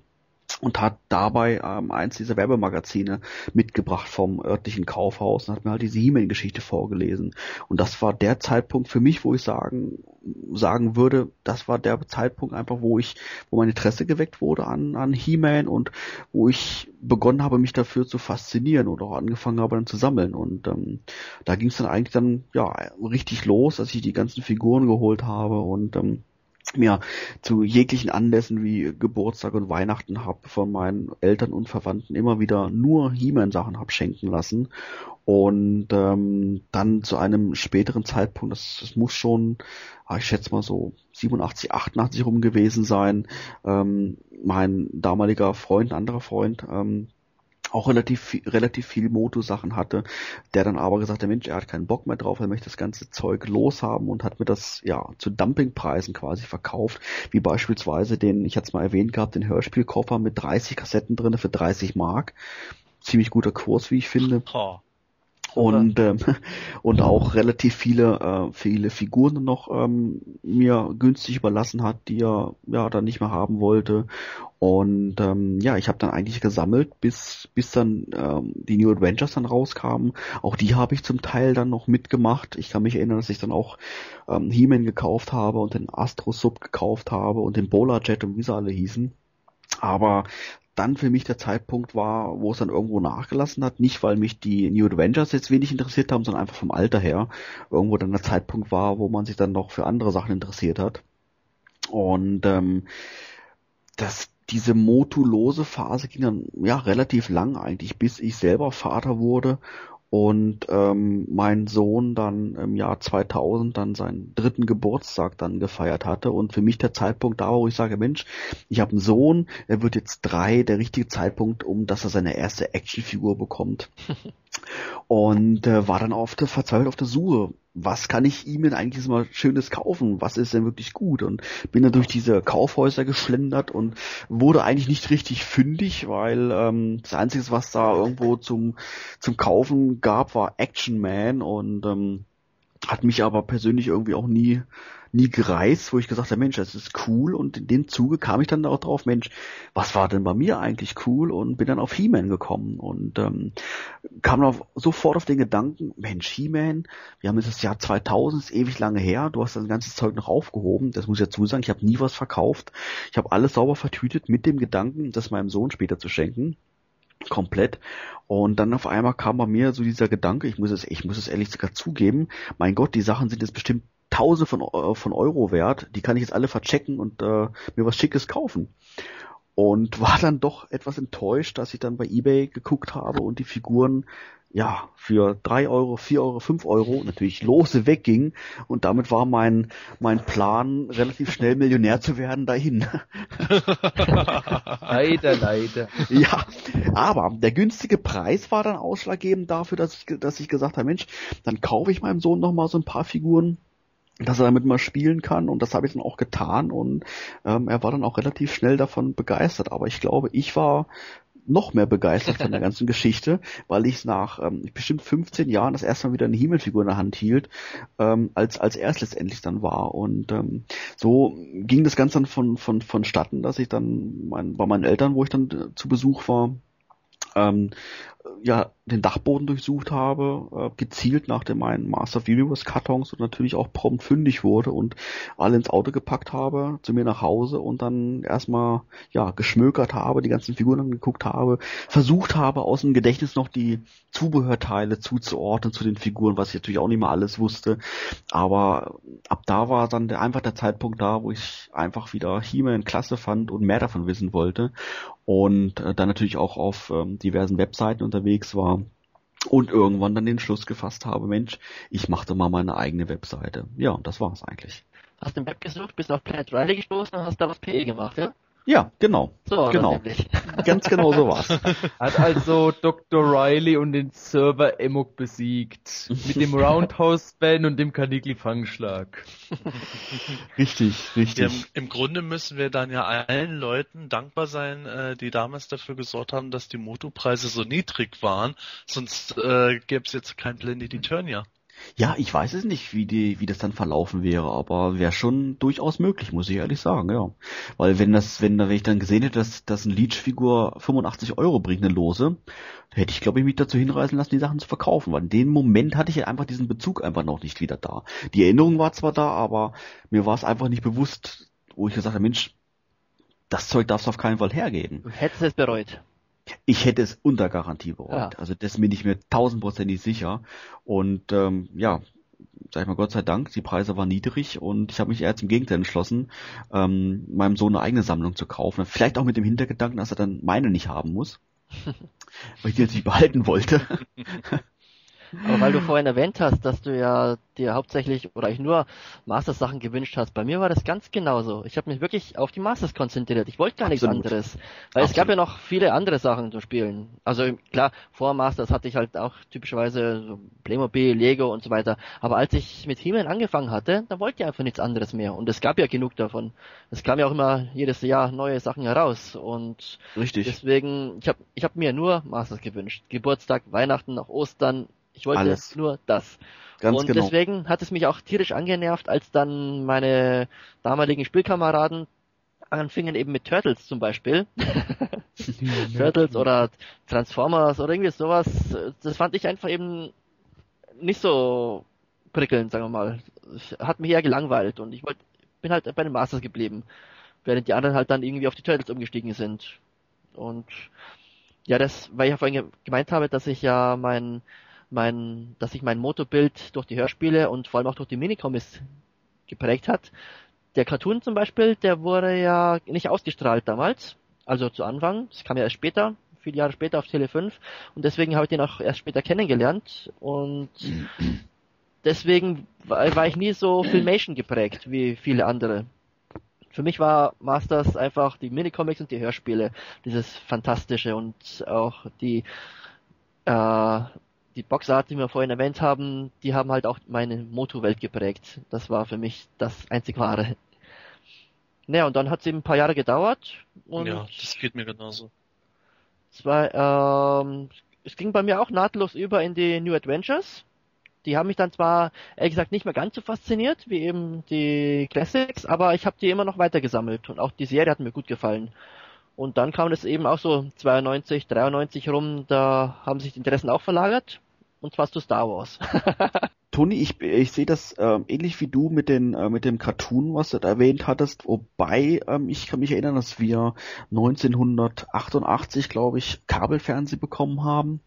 Und hat dabei ähm, eins dieser Werbemagazine mitgebracht vom örtlichen Kaufhaus und hat mir halt diese He-Man-Geschichte vorgelesen. Und das war der Zeitpunkt für mich, wo ich sagen sagen würde, das war der Zeitpunkt einfach, wo ich, wo mein Interesse geweckt wurde an an He-Man und wo ich begonnen habe, mich dafür zu faszinieren oder auch angefangen habe, dann zu sammeln. Und ähm, da ging es dann eigentlich dann ja richtig los, dass ich die ganzen Figuren geholt habe und ähm, mir zu jeglichen Anlässen wie Geburtstag und Weihnachten habe von meinen Eltern und Verwandten immer wieder nur He-Man-Sachen habe schenken lassen. Und ähm, dann zu einem späteren Zeitpunkt, das, das muss schon, ich schätze mal so siebenundachtzig, achtundachtzig rum gewesen sein, ähm, mein damaliger Freund, ein anderer Freund, ähm, auch relativ relativ viel Moto-Sachen hatte, der dann aber gesagt hat, Mensch, er hat keinen Bock mehr drauf, er möchte das ganze Zeug loshaben und hat mir das ja zu Dumpingpreisen quasi verkauft, wie beispielsweise den, ich hatte es mal erwähnt gehabt, den Hörspielkoffer mit dreißig Kassetten drin für dreißig Mark. Ziemlich guter Kurs, wie ich finde. Oh. Und ähm, und auch relativ viele äh, viele Figuren noch ähm, mir günstig überlassen hat, die er ja dann nicht mehr haben wollte. Und ähm, ja, ich habe dann eigentlich gesammelt, bis bis dann ähm, die New Adventures dann rauskamen. Auch die habe ich zum Teil dann noch mitgemacht. Ich kann mich erinnern, dass ich dann auch ähm, He-Man gekauft habe und den Astro Sub gekauft habe und den Bola Jet und wie sie alle hießen. Aber dann für mich der Zeitpunkt war, wo es dann irgendwo nachgelassen hat. Nicht, weil mich die New Adventures jetzt wenig interessiert haben, sondern einfach vom Alter her. Irgendwo dann der Zeitpunkt war, wo man sich dann noch für andere Sachen interessiert hat. Und ähm, das, diese motulose Phase ging dann ja relativ lang eigentlich, bis ich selber Vater wurde. Und ähm, mein Sohn dann im Jahr zweitausend dann seinen dritten Geburtstag dann gefeiert hatte. Und für mich der Zeitpunkt da, wo ich sage, Mensch, ich habe einen Sohn, er wird jetzt drei, der richtige Zeitpunkt, um dass er seine erste Actionfigur bekommt. Und äh, war dann auf der, verzweifelt auf der Suche. Was kann ich ihm denn eigentlich mal Schönes kaufen? Was ist denn wirklich gut? Und bin dann durch diese Kaufhäuser geschlendert und wurde eigentlich nicht richtig fündig, weil ähm, das Einzige, was da irgendwo zum zum Kaufen gab, war Action Man und ähm, hat mich aber persönlich irgendwie auch nie nie gereizt, wo ich gesagt habe, Mensch, das ist cool. Und in dem Zuge kam ich dann auch drauf, Mensch, was war denn bei mir eigentlich cool? Und bin dann auf He-Man gekommen und ähm, kam dann sofort auf den Gedanken, Mensch, He-Man, wir haben jetzt das Jahr zweitausend, ist ewig lange her, du hast das ganze Zeug noch aufgehoben, das muss ich dazu sagen, ich habe nie was verkauft, ich habe alles sauber vertütet mit dem Gedanken, das meinem Sohn später zu schenken. Komplett. Und dann auf einmal kam bei mir so dieser Gedanke, ich muss es, ich muss es ehrlich sogar zugeben, mein Gott, die Sachen sind jetzt bestimmt Tausende von, von Euro wert, die kann ich jetzt alle verchecken und äh, mir was Schickes kaufen. Und war dann doch etwas enttäuscht, dass ich dann bei eBay geguckt habe und die Figuren ja für drei Euro, vier Euro, fünf Euro natürlich lose weggingen. Und damit war mein mein Plan, relativ schnell Millionär zu werden, dahin. leider, leider. Ja, aber der günstige Preis war dann ausschlaggebend dafür, dass ich, dass ich gesagt habe, Mensch, dann kaufe ich meinem Sohn nochmal so ein paar Figuren. dass er damit mal spielen kann, und das habe ich dann auch getan, und ähm, er war dann auch relativ schnell davon begeistert. Aber ich glaube, ich war noch mehr begeistert von der ganzen Geschichte, weil ich es nach ähm, bestimmt fünfzehn Jahren das erste Mal wieder eine He-Man-Figur in der Hand hielt, ähm, als als erst letztendlich dann war. Und ähm, so ging das Ganze dann von von vonstatten, dass ich dann mein, bei meinen Eltern, wo ich dann äh, zu Besuch war, ähm, ja, den Dachboden durchsucht habe, äh, gezielt nach den meinen Master of Universe Kartons, und natürlich auch prompt fündig wurde und alle ins Auto gepackt habe, zu mir nach Hause, und dann erstmal, ja, geschmökert habe, die ganzen Figuren angeguckt habe, versucht habe, aus dem Gedächtnis noch die Zubehörteile zuzuordnen zu den Figuren, was ich natürlich auch nicht mehr alles wusste, aber ab da war dann der, einfach der Zeitpunkt da, wo ich einfach wieder He-Man klasse fand und mehr davon wissen wollte, und äh, dann natürlich auch auf ähm, diversen Webseiten und unterwegs war und irgendwann dann den Schluss gefasst habe, Mensch, ich mache doch mal meine eigene Webseite. Ja, und das war's eigentlich. Hast du im Web gesucht, bist auf Planet Riley gestoßen und hast da was P E gemacht, ja? Ja, genau. So, genau. Ganz genau so war's. Hat also Doktor Riley und den Server Emok besiegt. Mit dem Roundhouse-Span und dem Caligli-Fangschlag. Richtig, richtig. Ja, im Grunde müssen wir dann ja allen Leuten dankbar sein, die damals dafür gesorgt haben, dass die Motopreise so niedrig waren. Sonst äh, gäbe es jetzt kein Planet Eternia. Ja, ich weiß es nicht, wie die, wie das dann verlaufen wäre, aber wäre schon durchaus möglich, muss ich ehrlich sagen, ja. Weil wenn das, wenn, wenn ich dann gesehen hätte, dass, dass eine Leech-Figur fünfundachtzig Euro bringt, eine Lose, hätte ich, glaube ich, mich dazu hinreißen lassen, die Sachen zu verkaufen, weil in dem Moment hatte ich ja einfach diesen Bezug einfach noch nicht wieder da. Die Erinnerung war zwar da, aber mir war es einfach nicht bewusst, wo ich gesagt habe, Mensch, das Zeug darfst du auf keinen Fall hergeben. Du hättest es bereut. Ich hätte es unter Garantie bereut. Ja. Also das bin ich mir tausendprozentig sicher. Und ähm, ja, sag ich mal, Gott sei Dank, die Preise waren niedrig, und ich habe mich eher zum Gegenteil entschlossen, ähm, meinem Sohn eine eigene Sammlung zu kaufen. Vielleicht auch mit dem Hintergedanken, dass er dann meine nicht haben muss, weil ich die jetzt nicht behalten wollte. Aber weil du vorhin erwähnt hast, dass du ja dir hauptsächlich oder eigentlich nur Masters-Sachen gewünscht hast. Bei mir war das ganz genauso. Ich habe mich wirklich auf die Masters konzentriert. Ich wollte gar nichts Absolut. anderes. Weil Absolut. es gab ja noch viele andere Sachen zu spielen. Also klar, vor Masters hatte ich halt auch typischerweise so Playmobil, Lego und so weiter. Aber als ich mit He-Man angefangen hatte, dann wollte ich einfach nichts anderes mehr. Und es gab ja genug davon. Es kamen ja auch immer jedes Jahr neue Sachen heraus. Und Richtig. deswegen, ich habe ich hab mir nur Masters gewünscht. Geburtstag, Weihnachten, auch Ostern. Ich wollte Alles. nur das. Ganz und genau. deswegen hat es mich auch tierisch angenervt, als dann meine damaligen Spielkameraden anfingen, eben mit Turtles zum Beispiel. Turtles oder Transformers oder irgendwie sowas. Das fand ich einfach eben nicht so prickelnd, sagen wir mal. Hat mich eher gelangweilt, und ich wollt, bin halt bei den Masters geblieben, während die anderen halt dann irgendwie auf die Turtles umgestiegen sind. Und ja, das, weil ich ja vorhin gemeint habe, dass ich ja mein mein, dass sich mein Motobild durch die Hörspiele und vor allem auch durch die Minicomics geprägt hat. Der Cartoon zum Beispiel, der wurde ja nicht ausgestrahlt damals, also zu Anfang. Das kam ja erst später, viele Jahre später auf Tele fünf, und deswegen habe ich den auch erst später kennengelernt, und deswegen war, war ich nie so Filmation geprägt wie viele andere. Für mich war Masters einfach die Minicomics und die Hörspiele, dieses Fantastische, und auch die äh, die Boxart, die wir vorhin erwähnt haben, die haben halt auch meine Moto-Welt geprägt. Das war für mich das einzig Wahre. Naja, und dann hat es eben ein paar Jahre gedauert. Und ja, das geht mir genauso. Es, war, ähm, es ging bei mir auch nahtlos über in die New Adventures. Die haben mich dann zwar, ehrlich gesagt, nicht mehr ganz so fasziniert wie eben die Classics, aber ich habe die immer noch weitergesammelt. Und auch die Serie hat mir gut gefallen. Und dann kam das eben auch so zweiundneunzig, dreiundneunzig rum, da haben sich die Interessen auch verlagert, und zwar zu Star Wars. Toni, ich, ich sehe das äh, ähnlich wie du mit den äh, mit dem Cartoon, was du da erwähnt hattest, wobei ähm, ich kann mich erinnern, dass wir neunzehnhundertachtundachtzig, glaube ich, Kabelfernsehen bekommen haben.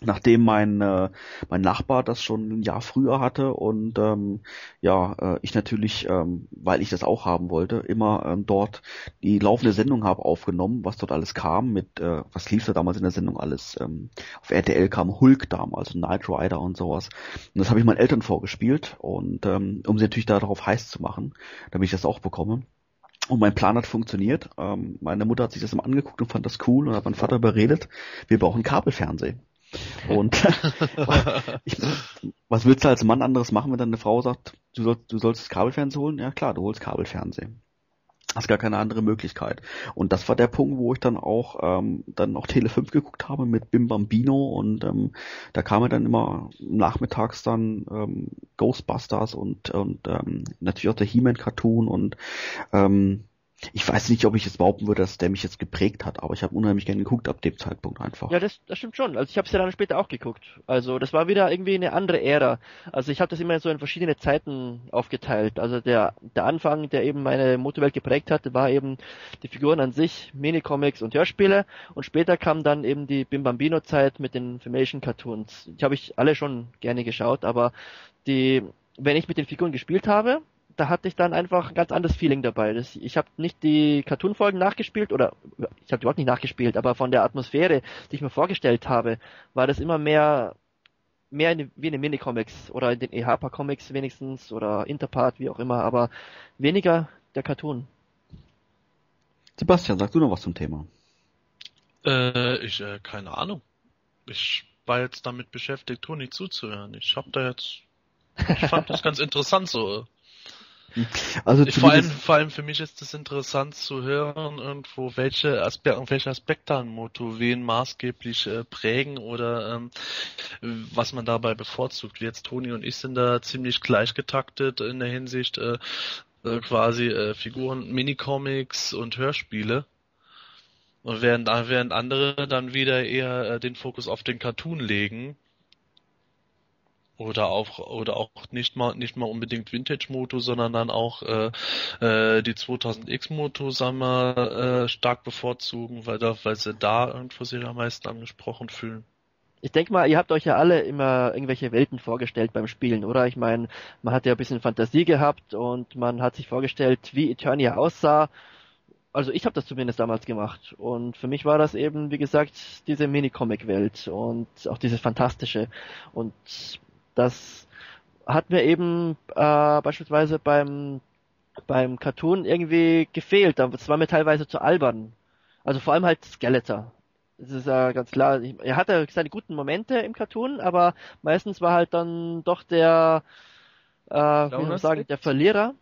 Nachdem mein äh, mein Nachbar das schon ein Jahr früher hatte, und ähm, ja, äh, ich natürlich, ähm, weil ich das auch haben wollte, immer ähm, dort die laufende Sendung habe aufgenommen, was dort alles kam, mit, äh, was lief da damals in der Sendung alles, ähm, auf R T L kam Hulk damals, Knight Rider und sowas, und das habe ich meinen Eltern vorgespielt, und ähm, um sie natürlich darauf heiß zu machen, damit ich das auch bekomme. Und mein Plan hat funktioniert. Ähm, meine Mutter hat sich das immer angeguckt und fand das cool und hat meinen Vater überredet, wir brauchen Kabelfernsehen. Und ich, was willst du als Mann anderes machen, wenn dann eine Frau sagt, du sollst, du sollst das Kabelfernsehen holen? Ja klar, du holst Kabelfernsehen. Hast gar keine andere Möglichkeit. Und das war der Punkt, wo ich dann auch ähm, dann auch Tele fünf geguckt habe mit Bim Bambino und ähm, da kamen dann immer nachmittags dann ähm, Ghostbusters und und ähm, natürlich auch der He-Man-Cartoon und ähm, ich weiß nicht, ob ich jetzt behaupten würde, dass der mich jetzt geprägt hat, aber ich habe unheimlich gerne geguckt ab dem Zeitpunkt einfach. Ja, das, das stimmt schon. Also ich habe es ja dann später auch geguckt. Also das war wieder irgendwie eine andere Ära. Also ich habe das immer so in verschiedene Zeiten aufgeteilt. Also der der Anfang, der eben meine Motorwelt geprägt hatte, war eben die Figuren an sich, Minicomics und Hörspiele. Und später kam dann eben die Bim Bambino-Zeit mit den Filmation-Cartoons. Die habe ich alle schon gerne geschaut, aber die, wenn ich mit den Figuren gespielt habe, da hatte ich dann einfach ein ganz anderes Feeling dabei. Das, ich habe nicht die Cartoon-Folgen nachgespielt, oder ich habe die überhaupt nicht nachgespielt, aber von der Atmosphäre, die ich mir vorgestellt habe, war das immer mehr mehr in, wie in den Minicomics oder in den E H P A-Comics wenigstens oder Interpart, wie auch immer, aber weniger der Cartoon. Sebastian, sagst du noch was zum Thema? Äh, ich, äh, keine Ahnung. Ich war jetzt damit beschäftigt, Toni zuzuhören. Ich hab da jetzt... Ich fand das ganz interessant so... Also ich, vor, allem, vor allem für mich ist es interessant zu hören, irgendwo welche Aspekte, welche Aspekte an Moto wen maßgeblich äh, prägen oder ähm, was man dabei bevorzugt. Wie jetzt Toni und ich sind da ziemlich gleich getaktet in der Hinsicht äh, äh, quasi äh, Figuren, Minicomics und Hörspiele. Und während, während andere dann wieder eher äh, den Fokus auf den Cartoon legen. Oder auch oder auch nicht mal nicht mal unbedingt Vintage-Moto, sondern dann auch äh, äh, die zweitausend X Moto sagen wir, äh, stark bevorzugen, weil da weil sie da irgendwo sich am meisten angesprochen fühlen. Ich denke mal, ihr habt euch ja alle immer irgendwelche Welten vorgestellt beim Spielen, oder? Ich meine, man hat ja ein bisschen Fantasie gehabt und man hat sich vorgestellt, wie Eternia aussah. Also ich habe das zumindest damals gemacht und für mich war das eben, wie gesagt, diese Mini-Comic-Welt und auch dieses Fantastische und das hat mir eben äh, beispielsweise beim beim Cartoon irgendwie gefehlt. Das war mir teilweise zu albern. Also vor allem halt Skeletor. Das ist ja äh, ganz klar. Er hatte seine guten Momente im Cartoon, aber meistens war halt dann doch der, äh, wie soll man sagen, der Verlierer,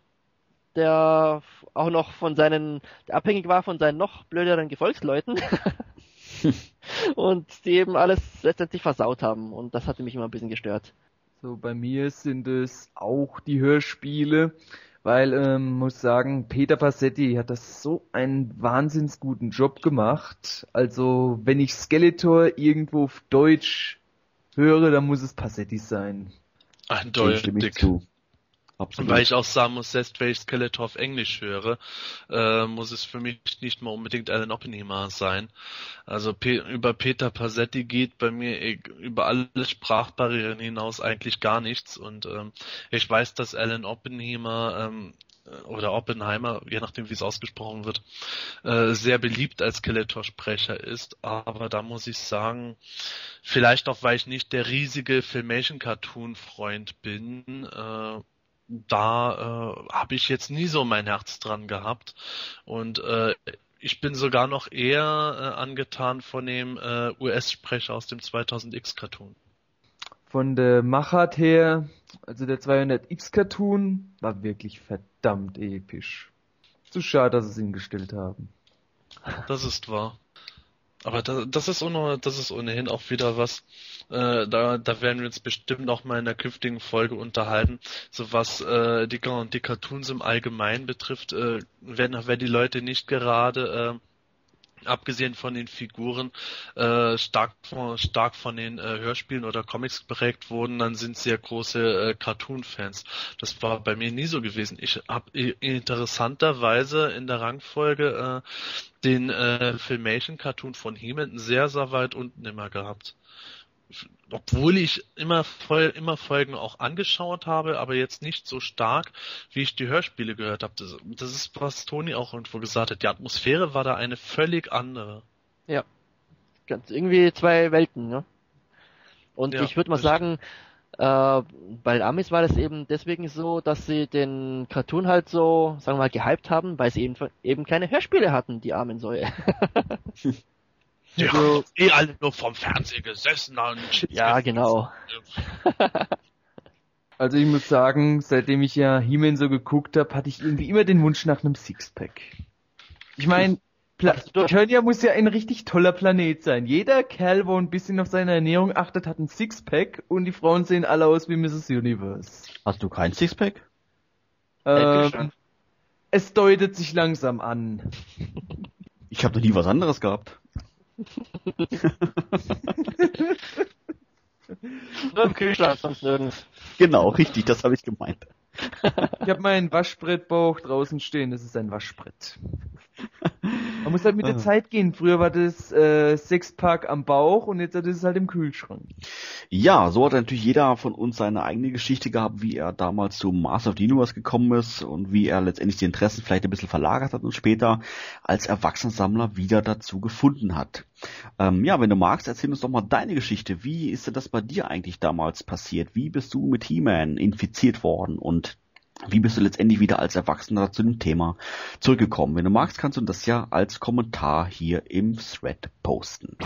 der auch noch von seinen, der abhängig war von seinen noch blöderen Gefolgsleuten. Und die eben alles letztendlich versaut haben. Und das hatte mich immer ein bisschen gestört. So, bei mir sind es auch die Hörspiele, weil, ähm, muss sagen, Peter Passetti hat das so einen wahnsinnig guten Job gemacht. Also, wenn ich Skeletor irgendwo auf Deutsch höre, dann muss es Passetti sein. Eindeutig. Absolut. Weil ich auch sagen muss, selbst wenn ich Skeletor auf Englisch höre, äh, muss es für mich nicht mal unbedingt Alan Oppenheimer sein. Also Pe- über Peter Passetti geht bei mir e- über alle Sprachbarrieren hinaus eigentlich gar nichts. Und ähm, ich weiß, dass Alan Oppenheimer ähm, oder Oppenheimer, je nachdem wie es ausgesprochen wird, äh, sehr beliebt als Skeletor-Sprecher ist. Aber da muss ich sagen, vielleicht auch, weil ich nicht der riesige Filmation-Cartoon-Freund bin, äh, da äh, habe ich jetzt nie so mein Herz dran gehabt und äh, ich bin sogar noch eher äh, angetan von dem äh, U S-Sprecher aus dem zweitausend X Cartoon. Von der Machart her, also der zweihundert X Cartoon war wirklich verdammt episch. Zu schade, dass sie es hingestellt haben. Das ist wahr. Aber das, das, ist ohne, das ist ohnehin auch wieder was, äh, da, da werden wir uns bestimmt auch mal in der künftigen Folge unterhalten, so was äh, die, die Cartoons im Allgemeinen betrifft, äh, werden, werden die Leute nicht gerade, äh, abgesehen von den Figuren, äh, stark, von, stark von den äh, Hörspielen oder Comics geprägt wurden, dann sind sie ja große äh, Cartoon-Fans. Das war bei mir nie so gewesen. Ich habe interessanterweise in der Rangfolge äh, den äh, Filmation-Cartoon von He-Man sehr, sehr weit unten immer gehabt. Obwohl ich immer, voll, immer Folgen auch angeschaut habe, aber jetzt nicht so stark, wie ich die Hörspiele gehört habe. Das, das ist, was Toni auch irgendwo gesagt hat. Die Atmosphäre war da eine völlig andere. Ja, ganz irgendwie zwei Welten, ne? Und ja, ich würde mal sagen, äh, bei Amis war das eben deswegen so, dass sie den Cartoon halt so, sagen wir mal, gehypt haben, weil sie eben, eben keine Hörspiele hatten, die armen Säue. Ja, also, eh alle nur vom Fernseher gesessen haben. Ja, genau. Also ich muss sagen, seitdem ich ja He-Man so geguckt habe, hatte ich irgendwie immer den Wunsch nach einem Sixpack. Ich meine, Eternia muss ja ein richtig toller Planet sein. Jeder Kerl, wo ein bisschen auf seine Ernährung achtet, hat ein Sixpack und die Frauen sehen alle aus wie Misses Universe. Hast du kein Sixpack? Ähm, es deutet sich langsam an. Ich habe doch nie was anderes gehabt. Im Kühlschrank sonst nirgends. Genau, richtig, das habe ich gemeint. Ich habe meinen Waschbrettbauch draußen stehen, das ist ein Waschbrett. Man muss halt mit der Zeit gehen. Früher war das äh, Sixpack am Bauch und jetzt ist es halt im Kühlschrank. Ja, so hat natürlich jeder von uns seine eigene Geschichte gehabt, wie er damals zu Master of the Universe gekommen ist und wie er letztendlich die Interessen vielleicht ein bisschen verlagert hat und später als Erwachsenensammler wieder dazu gefunden hat. Ähm, ja, wenn du magst, erzähl uns doch mal deine Geschichte. Wie ist denn das bei dir eigentlich damals passiert? Wie bist du mit He-Man infiziert worden und wie bist du letztendlich wieder als Erwachsener zu dem Thema zurückgekommen? Wenn du magst, kannst du das ja als Kommentar hier im Thread posten.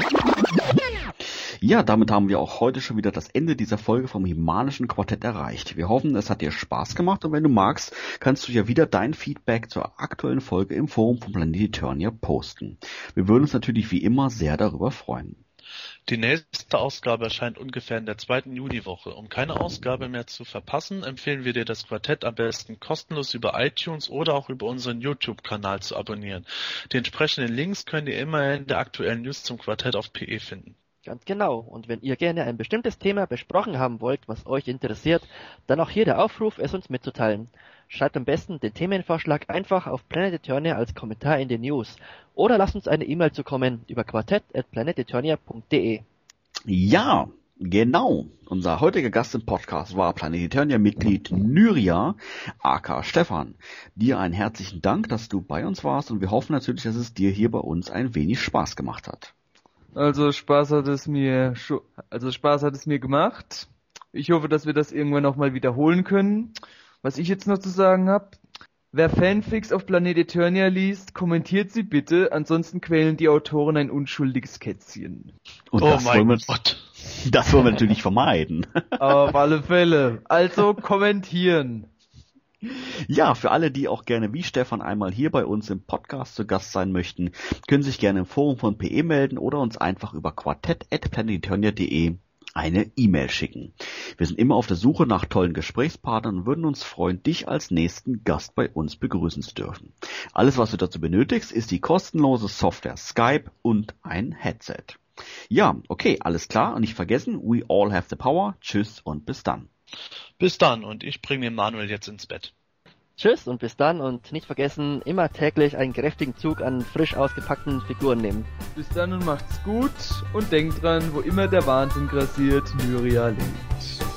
Ja, damit haben wir auch heute schon wieder das Ende dieser Folge vom He-Manischen Quartett erreicht. Wir hoffen, es hat dir Spaß gemacht und wenn du magst, kannst du ja wieder dein Feedback zur aktuellen Folge im Forum von PlanetEternia posten. Wir würden uns natürlich wie immer sehr darüber freuen. Die nächste Ausgabe erscheint ungefähr in der zweiten Juniwoche. Um keine Ausgabe mehr zu verpassen, empfehlen wir dir, das Quartett am besten kostenlos über iTunes oder auch über unseren YouTube-Kanal zu abonnieren. Die entsprechenden Links könnt ihr immer in der aktuellen News zum Quartett auf P E finden. Ganz genau. Und wenn ihr gerne ein bestimmtes Thema besprochen haben wollt, was euch interessiert, dann auch hier der Aufruf, es uns mitzuteilen. Schreibt am besten den Themenvorschlag einfach auf PlanetEternia als Kommentar in den News oder lasst uns eine E-Mail zukommen über quartett at planeteternia punkt de. Ja, genau. Unser heutiger Gast im Podcast war PlanetEternia-Mitglied Nyria, aka Stefan. Dir einen herzlichen Dank, dass du bei uns warst und wir hoffen natürlich, dass es dir hier bei uns ein wenig Spaß gemacht hat. Also Spaß hat es mir, also Spaß hat es mir gemacht. Ich hoffe, dass wir das irgendwann noch mal wiederholen können. Was ich jetzt noch zu sagen habe: Wer Fanfics auf Planet Eternia liest, kommentiert sie bitte, ansonsten quälen die Autoren ein unschuldiges Kätzchen. Und oh das mein wollen wir, Gott. Das wollen wir natürlich vermeiden. Auf alle Fälle. Also kommentieren. Ja, für alle, die auch gerne wie Stefan einmal hier bei uns im Podcast zu Gast sein möchten, können sich gerne im Forum von P E melden oder uns einfach über quartett at planeteternia punkt de eine E-Mail schicken. Wir sind immer auf der Suche nach tollen Gesprächspartnern und würden uns freuen, dich als nächsten Gast bei uns begrüßen zu dürfen. Alles, was du dazu benötigst, ist die kostenlose Software Skype und ein Headset. Ja, okay, alles klar und nicht vergessen, we all have the power. Tschüss und bis dann. Bis dann und ich bringe den Manuel jetzt ins Bett. Tschüss und bis dann und nicht vergessen, immer täglich einen kräftigen Zug an frisch ausgepackten Figuren nehmen. Bis dann und macht's gut und denkt dran, wo immer der Wahnsinn grassiert, Nyria lebt.